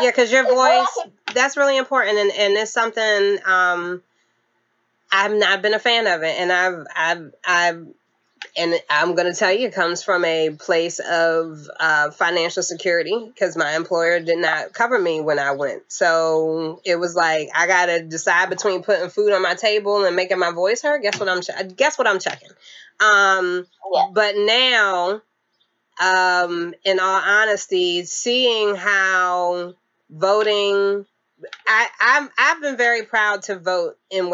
Yeah, because your voice, that's really important, and it's something I've not been a fan of it, and I'm gonna tell you, it comes from a place of financial security because my employer did not cover me when I went, so it was like I gotta decide between putting food on my table and making my voice heard. Guess what I'm checking. But now. In all honesty, seeing how voting, I've been very proud to vote in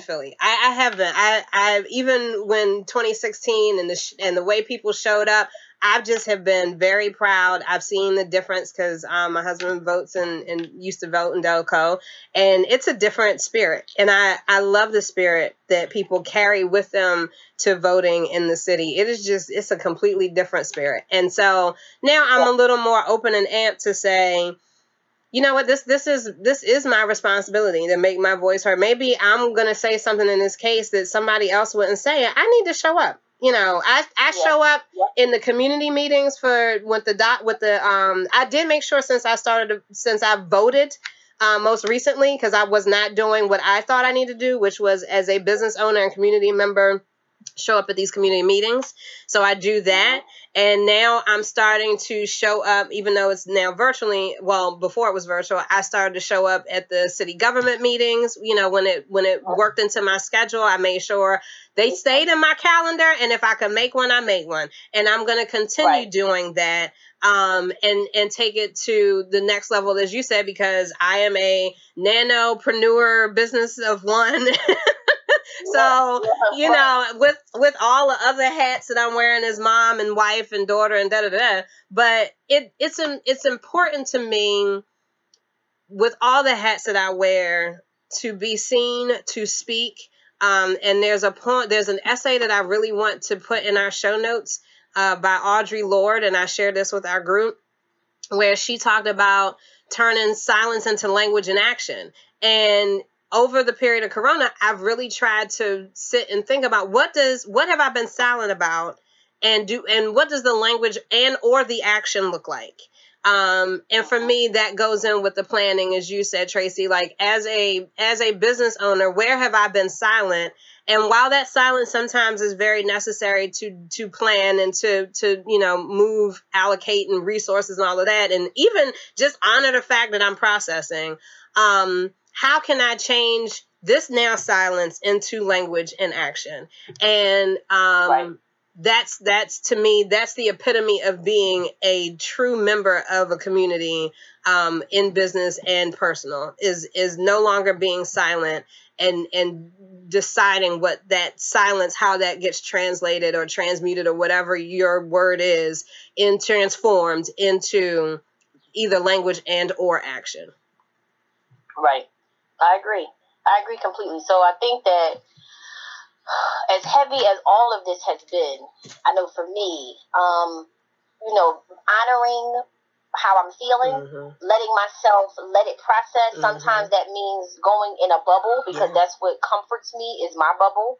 Philly. I have been. I've even when 2016 and the way people showed up, I've just have been very proud. I've seen the difference because my husband votes and used to vote in Delco, and it's a different spirit. And I love the spirit that people carry with them to voting in the city. It is just, it's a completely different spirit. And so now I'm a little more open and amped to say, you know what, this is my responsibility to make my voice heard. Maybe I'm going to say something in this case that somebody else wouldn't say. I need to show up. You know, I show up in the community meetings for I did make sure since I voted most recently, because I was not doing what I thought I needed to do, which was as a business owner and community member, show up at these community meetings. So I do that. And now I'm starting to show up, even though it's now virtually. Well, before it was virtual, I started to show up at the city government meetings. You know, when it worked into my schedule, I made sure they stayed in my calendar. And if I could make one, I made one. And I'm going to continue doing that and take it to the next level, as you said, because I am a nanopreneur business of one. So, you know, with all the other hats that I'm wearing as mom and wife and daughter and da-da-da, but it's important to me with all the hats that I wear to be seen, to speak. And there's an essay that I really want to put in our show notes by Audre Lorde, and I shared this with our group, where she talked about turning silence into language and action. And over the period of Corona, I've really tried to sit and think about what have I been silent about, and what does the language and or the action look like? And for me, that goes in with the planning, as you said, Tracy, like as a business owner, where have I been silent? And while that silence sometimes is very necessary to plan and to you know, move, allocate and resources and all of that, and even just honor the fact that I'm processing, how can I change this now silence into language and action? And that's to me, that's the epitome of being a true member of a community in business and personal, is no longer being silent and deciding what that silence, how that gets translated or transmuted or whatever your word is, in transformed into either language and or action. Right. I agree completely. So I think that as heavy as all of this has been, I know for me, honoring how I'm feeling, letting myself let it process. Sometimes that means going in a bubble, because that's what comforts me is my bubble.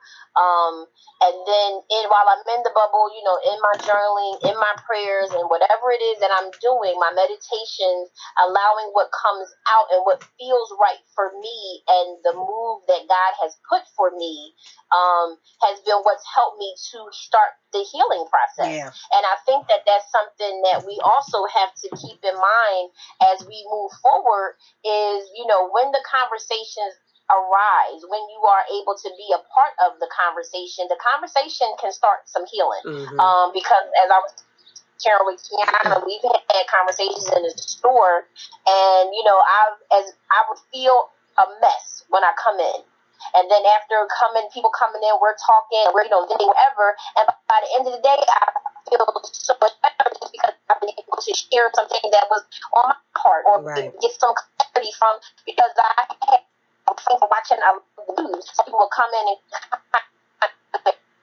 And then while I'm in the bubble, in my journaling, in my prayers, and whatever it is that I'm doing, my meditations, allowing what comes out and what feels right for me and the move that God has put for me has been what's helped me to start the healing process. Yeah. And I think that that's something that we also have to keep in mind as we move forward is, when the conversations arise, when you are able to be a part of the conversation can start some healing. Because as I was sharing with Keanu, we've had conversations in the store, and, I would feel a mess when I come in. And then after people coming in, we're talking, we're, doing whatever. And by the end of the day, I feel so much better just because I've been able to share something that was on my heart or get some clarity from, because I had people watching the news. Some people will come in and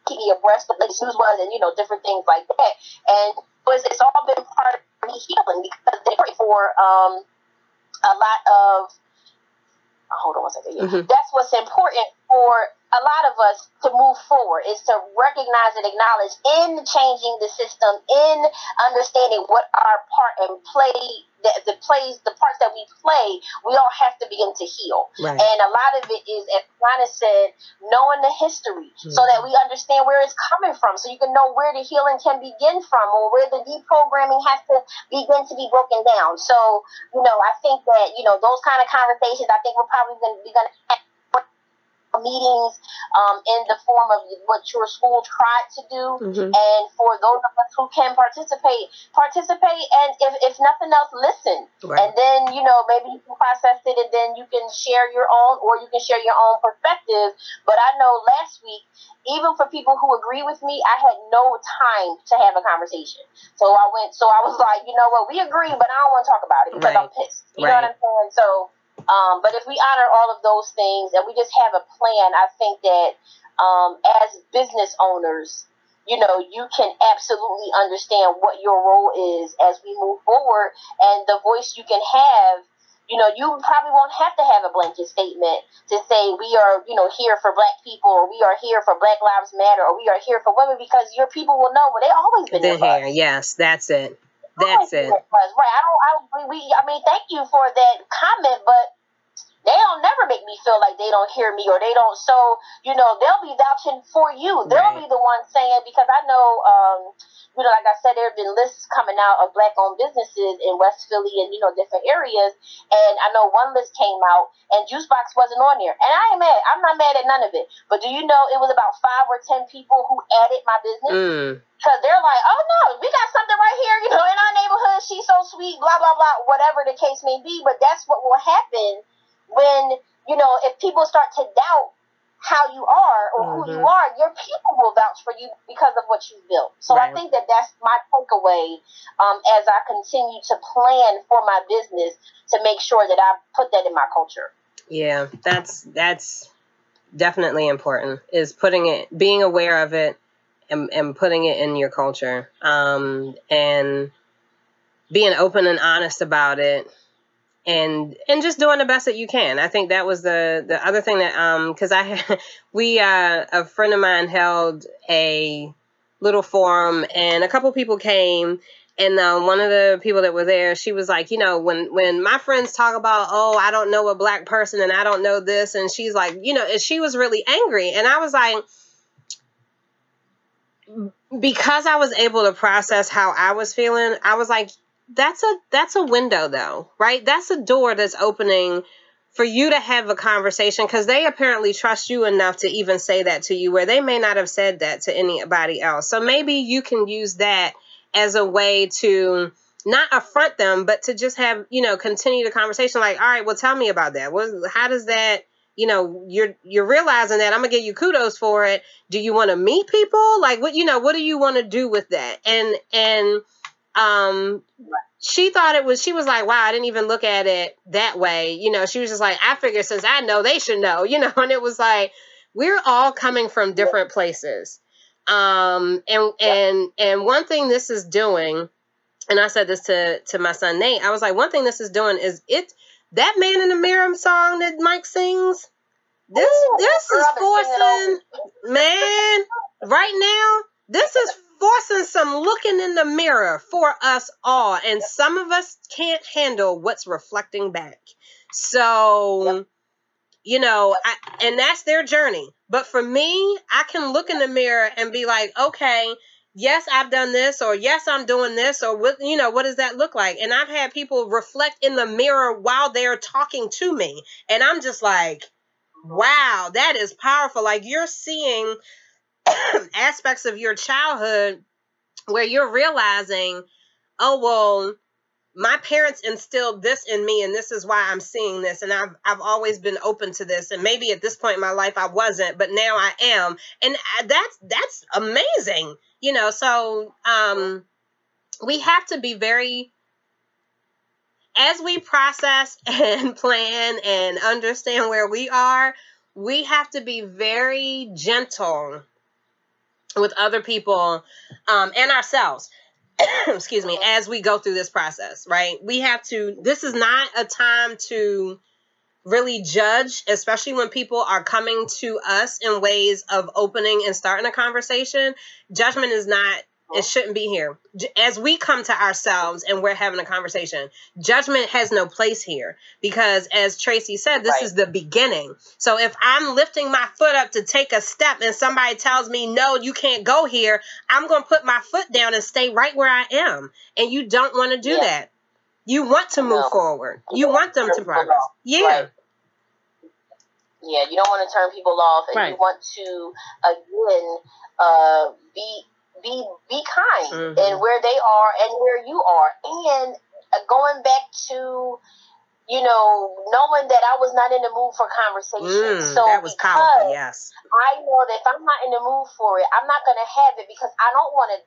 keep me abreast of what the news was and, different things like that. And it's all been part of me healing, because they're for a lot of, hold on one second. That's what's important for a lot of us to move forward, is to recognize and acknowledge in changing the system, in understanding what our part and play, the parts that we play, we all have to begin to heal. Right. And a lot of it is, as Rhana said, knowing the history so that we understand where it's coming from, so you can know where the healing can begin from or where the deprogramming has to begin to be broken down. So, I think that, those kind of conversations, I think we're probably going to have meetings in the form of what your school tried to do, and for those of us who can participate, and if nothing else, listen. Right. And then maybe you can process it, and then you can share your own, or you can share your own perspective. But I know last week, even for people who agree with me, I had no time to have a conversation. So I was like, what, we agree, but I don't want to talk about it because I'm pissed. You know what I'm saying? So. But if we honor all of those things and we just have a plan, I think that as business owners, you can absolutely understand what your role is as we move forward, and the voice you can have. You probably won't have to have a blanket statement to say we are, here for Black people, or we are here for Black Lives Matter, or we are here for women, because your people will know, well, they've always been here. They're here. Yes, that's it. That's it. Right. I mean, thank you for that comment, but they don't never make me feel like they don't hear me or they don't. So, they'll be vouching for you. They'll be the ones saying, because I know, like I said, there have been lists coming out of Black-owned businesses in West Philly and, different areas. And I know one list came out and Juicebox wasn't on there. And I ain't mad. I'm not mad at none of it. But do you know it was about 5 or 10 people who added my business? Because they're like, oh, no, we got something right here, in our neighborhood. She's so sweet, blah, blah, blah, whatever the case may be. But that's what will happen when, if people start to doubt how you are or who you are, your people will vouch for you because of what you've built. So I think that that's my takeaway as I continue to plan for my business to make sure that I put that in my culture. Yeah, that's definitely important, is putting it, being aware of it. And putting it in your culture, and being open and honest about it, and just doing the best that you can. I think that was the other thing that because a friend of mine held a little forum, and a couple people came, and one of the people that were there, she was like, when my friends talk about, oh, I don't know a Black person and I don't know this, and she's like, and she was really angry, and I was like. Because I was able to process how I was feeling, I was like, that's a window though, right? That's a door that's opening for you to have a conversation, because they apparently trust you enough to even say that to you, where they may not have said that to anybody else. So maybe you can use that as a way to not affront them, but to just have, continue the conversation like, all right, well, tell me about that. Well, how does that, you're realizing that I'm gonna give you kudos for it. Do you want to meet people? Like what do you want to do with that? And she thought it was, she was like, wow, I didn't even look at it that way. You know, she was just like, I figured since I know, they should know, you know, and it was like, we're all coming from different places. And one thing this is doing, and I said this to my son, Nate, I was like, one thing this is doing is it, that Man in the Mirror song that Mike sings, this is forcing, man, right now, this is forcing some looking in the mirror for us all. And some of us can't handle what's reflecting back. So, you know, and that's their journey. But for me, I can look in the mirror and be like, okay, yes, I've done this, or yes, I'm doing this, or what, you know, what does that look like? And I've had people reflect in the mirror while they're talking to me. And I'm just like, wow, that is powerful. Like, you're seeing aspects of your childhood where you're realizing, oh, well, my parents instilled this in me, and this is why I'm seeing this. And I've always been open to this. And maybe at this point in my life, I wasn't, but now I am. And that's amazing. You know, so, we have to be very, as we process and plan and understand where we are, we have to be very gentle with other people, and ourselves. Excuse me, as we go through this process, right? We have to, this is not a time to really judge, especially when people are coming to us in ways of opening and starting a conversation. Judgment is not, it shouldn't be here. As we come to ourselves and we're having a conversation, judgment has no place here, because as Tracy said, this is the beginning. So if I'm lifting my foot up to take a step and somebody tells me, no, you can't go here, I'm going to put my foot down and stay right where I am. And you don't want to do that. You want to move forward. You want them to progress. Yeah. Right. Yeah. You don't want to turn people off, and you want to, again, be kind and where they are and where you are. And going back to, you know, knowing that I was not in the mood for conversation. So that was powerful, yes. I know that if I'm not in the mood for it, I'm not going to have it, because I don't want to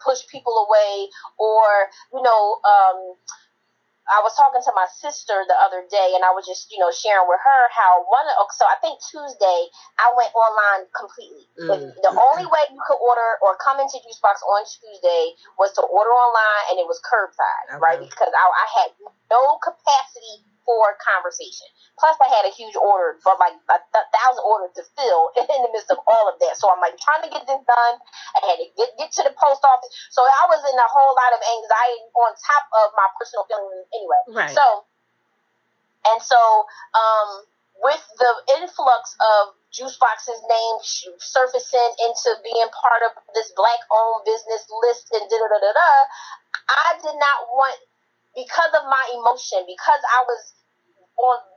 push people away, or, you know, I was talking to my sister the other day, and I was just, you know, sharing with her how so I think Tuesday I went online completely. The only way you could order or come into Juicebox on Tuesday was to order online, and it was curbside, right? Because I had no capacity for conversation. Plus, I had a huge order, but like 1,000 orders to fill in the midst of all of that. So I'm like trying to get this done. I had to get to the post office. So I was in a whole lot of anxiety on top of my personal feelings anyway. Right. So with the influx of Juicebox's name surfacing into being part of this Black-owned business list and da-da-da-da-da, I did not want, because of my emotion, because I was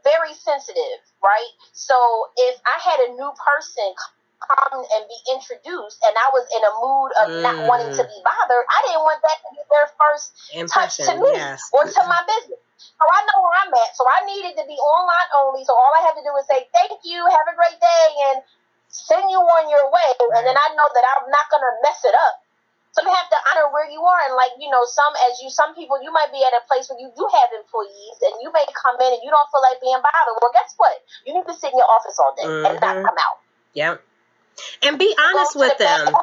very sensitive, right? So if I had a new person come and be introduced, and I was in a mood of not wanting to be bothered, I didn't want that to be their first impression, touch to me or to my business. So I know where I'm at. So I needed to be online only. So all I had to do was say, thank you, have a great day, and send you on your way. And then I know that I'm not going to mess it up. So you have to honor where you are, and like, you know, some people, you might be at a place where you do have employees, and you may come in and you don't feel like being bothered. Well, guess what? You need to sit in your office all day and not come out. Yeah, and be honest with them. And go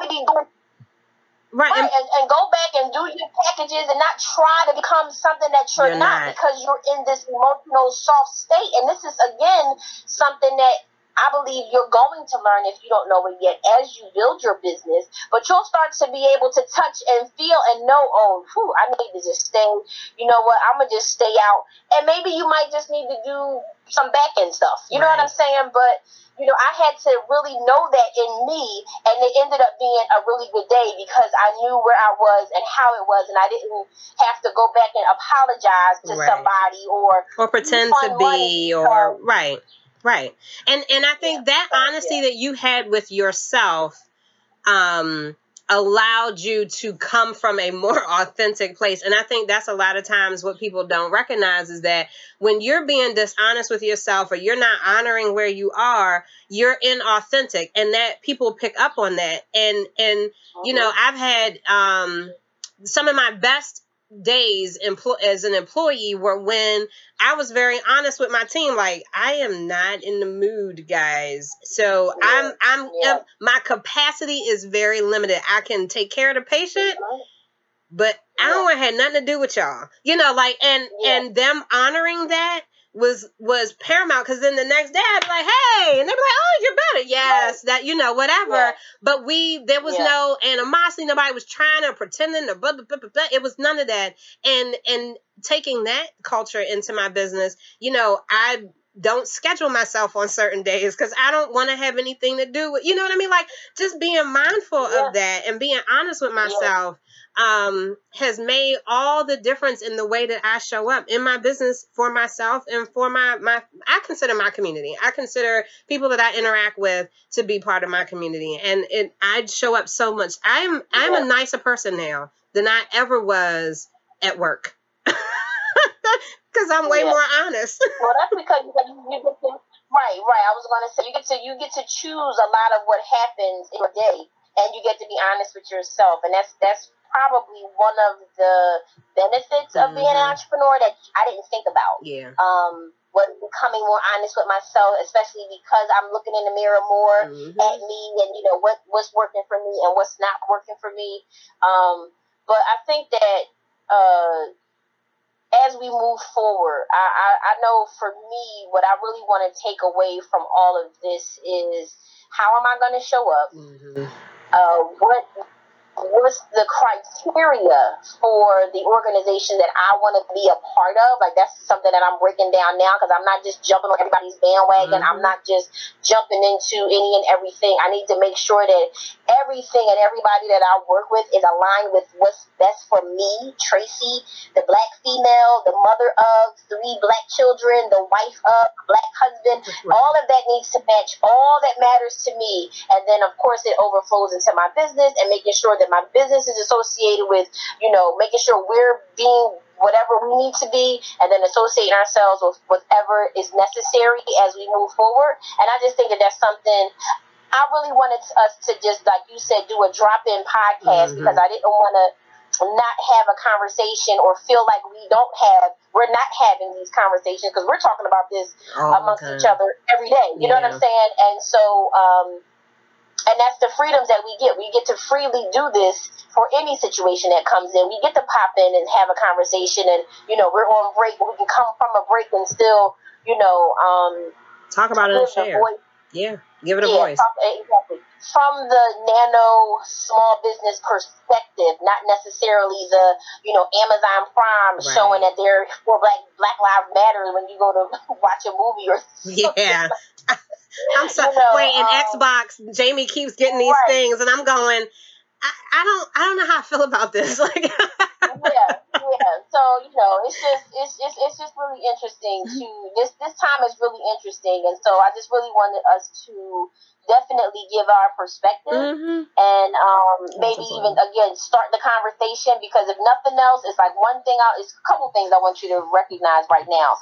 back and do your packages, and not try to become something that you're not, because you're in this emotional soft state. And this is again something that I believe you're going to learn, if you don't know it yet, as you build your business. But you'll start to be able to touch and feel and know, oh, whew, I need to just stay. You know what? I'm going to just stay out. And maybe you might just need to do some back-end stuff. You know what I'm saying? But, you know, I had to really know that in me, and it ended up being a really good day, because I knew where I was and how it was, and I didn't have to go back and apologize to somebody or pretend to be or Right. And I think that honesty that you had with yourself allowed you to come from a more authentic place. And I think that's a lot of times what people don't recognize, is that when you're being dishonest with yourself, or you're not honoring where you are, you're inauthentic, and that people pick up on that. And you know, I've had some of my best days as an employee were when I was very honest with my team. Like, I am not in the mood, guys. So yeah. My capacity is very limited. I can take care of the patient, but I don't want to have nothing to do with y'all. You know, like, and them honoring that was paramount, because then the next day I'd be like, hey, and they'd be like, oh, you're better. Yes, that, you know, whatever. Yeah. But there was no animosity. Nobody was trying or pretending or blah, blah, blah, blah, blah. It was none of that. And taking that culture into my business, you know, I don't schedule myself on certain days because I don't want to have anything to do with, you know what I mean? Like, just being mindful of that and being honest with myself has made all the difference in the way that I show up in my business for myself and for my I consider my community. I consider people that I interact with to be part of my community. And I show up so much. I'm a nicer person now than I ever was at work. Because I'm way more honest. Well, that's because you get to, right. I was going to say, you get to choose a lot of what happens in a day, and you get to be honest with yourself. And that's probably one of the benefits of being an entrepreneur that I didn't think about. Yeah. Was becoming more honest with myself, especially because I'm looking in the mirror more at me, and you know what's working for me and what's not working for me. But I think that as we move forward, I know for me, what I really want to take away from all of this is, how am I going to show up? What's the criteria for the organization that I want to be a part of? Like, that's something that I'm breaking down now, because I'm not just jumping on everybody's bandwagon. I'm not just jumping into any and everything. I need to make sure that everything and everybody that I work with is aligned with what's best for me, Tracy, the black female, the mother of 3 black children, the wife of a black husband. All of that needs to match all that matters to me. And then, of course, it overflows into my business, and making sure that my business is associated with, you know, making sure we're being whatever we need to be, and then associating ourselves with whatever is necessary as we move forward. And I just think that that's something I really wanted us to just, like you said, do a drop-in podcast, because I didn't want to not have a conversation or feel like we're not having these conversations, because we're talking about this amongst each other every day. You know what I'm saying? And so, and that's the freedoms that we get. We get to freely do this for any situation that comes in. We get to pop in and have a conversation, and, you know, we're on break. We can come from a break and still, you know, talk about it and share. Give it a voice. Exactly. From the nano small business perspective, not necessarily the, you know, Amazon Prime showing that they're for Black Lives Matter when you go to watch a movie or something. Yeah. I'm sorry. You know, wait, in Xbox, Jamie keeps getting these things, and I'm going, I don't know how I feel about this. Like, So, you know, it's just really interesting to this time is really interesting, and so I just really wanted us to definitely give our perspective and maybe even again start the conversation, because if nothing else, it's like it's a couple things I want you to recognize right now.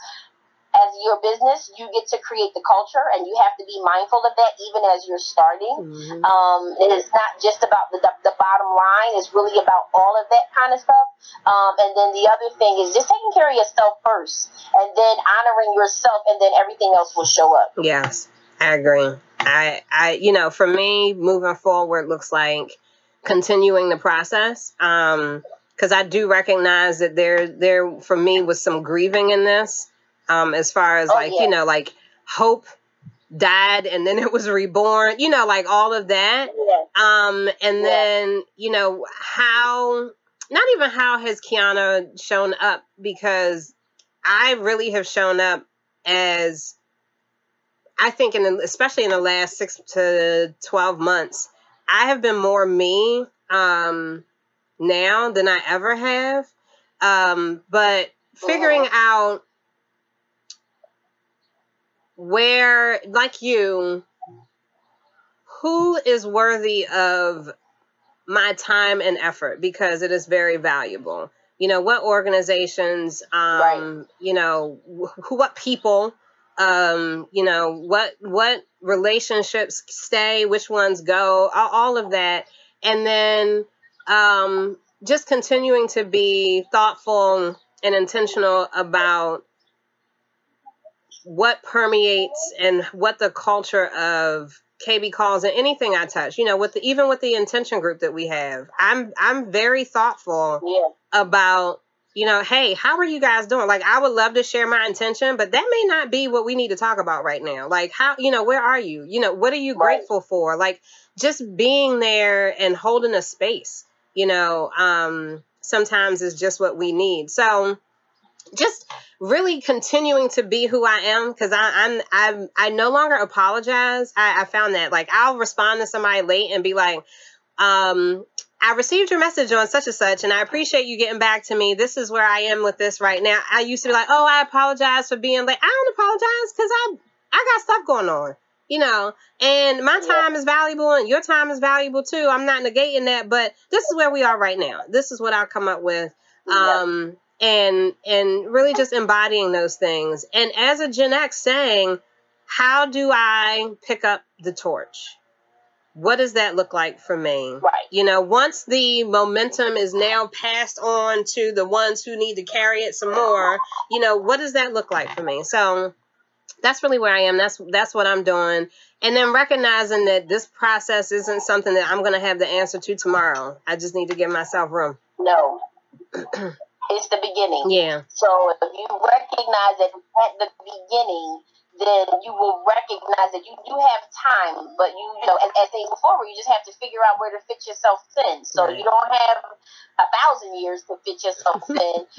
As your business, you get to create the culture, and you have to be mindful of that even as you're starting. And it's not just about the bottom line. It's really about all of that kind of stuff. And then the other thing is just taking care of yourself first, and then honoring yourself, and then everything else will show up. Yes, I agree. I you know, for me, moving forward looks like continuing the process. Because I do recognize that there for me was some grieving in this. As far as you know, like, hope died and then it was reborn, you know, like all of that. And then, you know, how has Keanu shown up? Because I really have shown up as, I think, especially in the last 6 to 12 months, I have been more me now than I ever have. But figuring out where, like you, who is worthy of my time and effort, because it is very valuable. You know, what organizations, you know, what people, you know, what relationships stay, which ones go, all of that. And then just continuing to be thoughtful and intentional about what permeates and what the culture of KB Calls and anything I touch, you know, with the, even with the intention group that we have, I'm very thoughtful about, you know, hey, how are you guys doing? Like, I would love to share my intention, but that may not be what we need to talk about right now. Like, how, you know, where are you? You know, what are you grateful for? Like, just being there and holding a space, you know, sometimes is just what we need. So just really continuing to be who I am, because I no longer apologize. I found that, like, I'll respond to somebody late and be like, I received your message on such and such, and I appreciate you getting back to me. This is where I am with this right now. I used to be like, oh, I apologize for being late. I don't apologize, because I got stuff going on, you know, and my time is valuable and your time is valuable too. I'm not negating that, but this is where we are right now. This is what I'll come up with. And really just embodying those things. And as a Gen X, saying, how do I pick up the torch? What does that look like for me? Right. You know, once the momentum is now passed on to the ones who need to carry it some more, you know, what does that look like for me? So that's really where I am. That's what I'm doing. And then recognizing that this process isn't something that I'm going to have the answer to tomorrow. I just need to give myself room. No. It's the beginning. Yeah. So if you recognize it at the beginning, then you will recognize that you do have time, but you know, as they move forward, you just have to figure out where to fit yourself in. So you don't have 1,000 years to fit yourself in.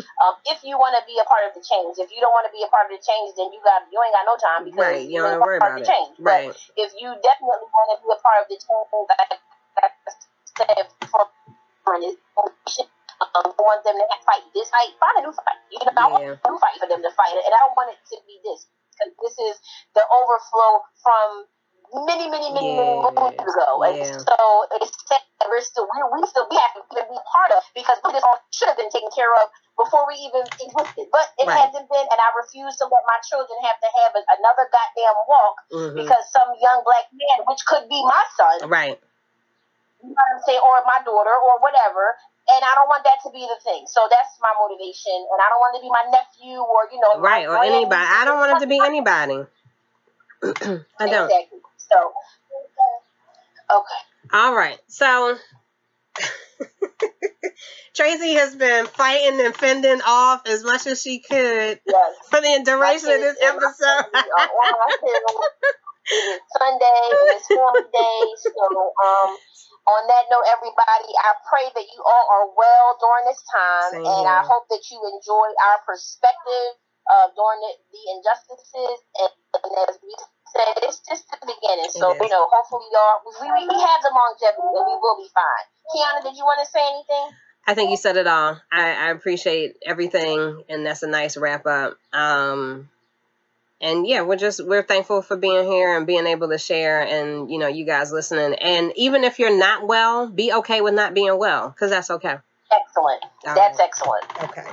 If you want to be a part of the change, if you don't want to be a part of the change, then you ain't got no time, because you don't worry about the change. Right. But if you definitely want to be a part of the change, like I said before, I want them to fight this fight, find a new fight. You know, I want a new fight for them to fight, and I don't want it to be this. This is the overflow from many moons ago, and so it's sad that we have to be part of, because this all should have been taken care of before we even existed, but it hasn't been. And I refuse to let my children have to have another goddamn walk because some young black man, which could be my son, right? You know what I'm saying, or my daughter, or whatever. And I don't want that to be the thing. So that's my motivation. And I don't want it to be my nephew or, you know. Right, or anybody. I don't want it to be anybody. I don't. Exactly. So, okay. All right. So, Tracy has been fighting and fending off as much as she could for the duration of this episode. It's Sunday. It's Fourth Day. So, on that note, everybody, I pray that you all are well during this time. Same and here. I hope that you enjoyed our perspective during the injustices. And as we said, it's just the beginning. So, you know, hopefully y'all, we have the longevity and we will be fine. Kiana, did you want to say anything? I think you said it all. I appreciate everything. And that's a nice wrap up. And yeah, we're thankful for being here and being able to share, and, you know, you guys listening. And even if you're not well, be okay with not being well, because that's okay. Excellent. That's excellent. Okay.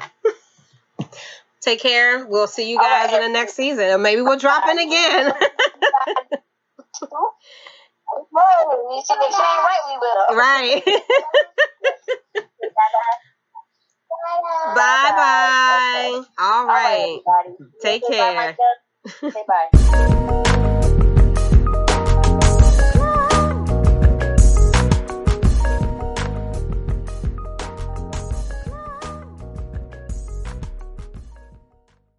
Take care. We'll see you guys in the next season. Or maybe we'll drop in again. Right. Bye-bye. All right. Take care. Say bye.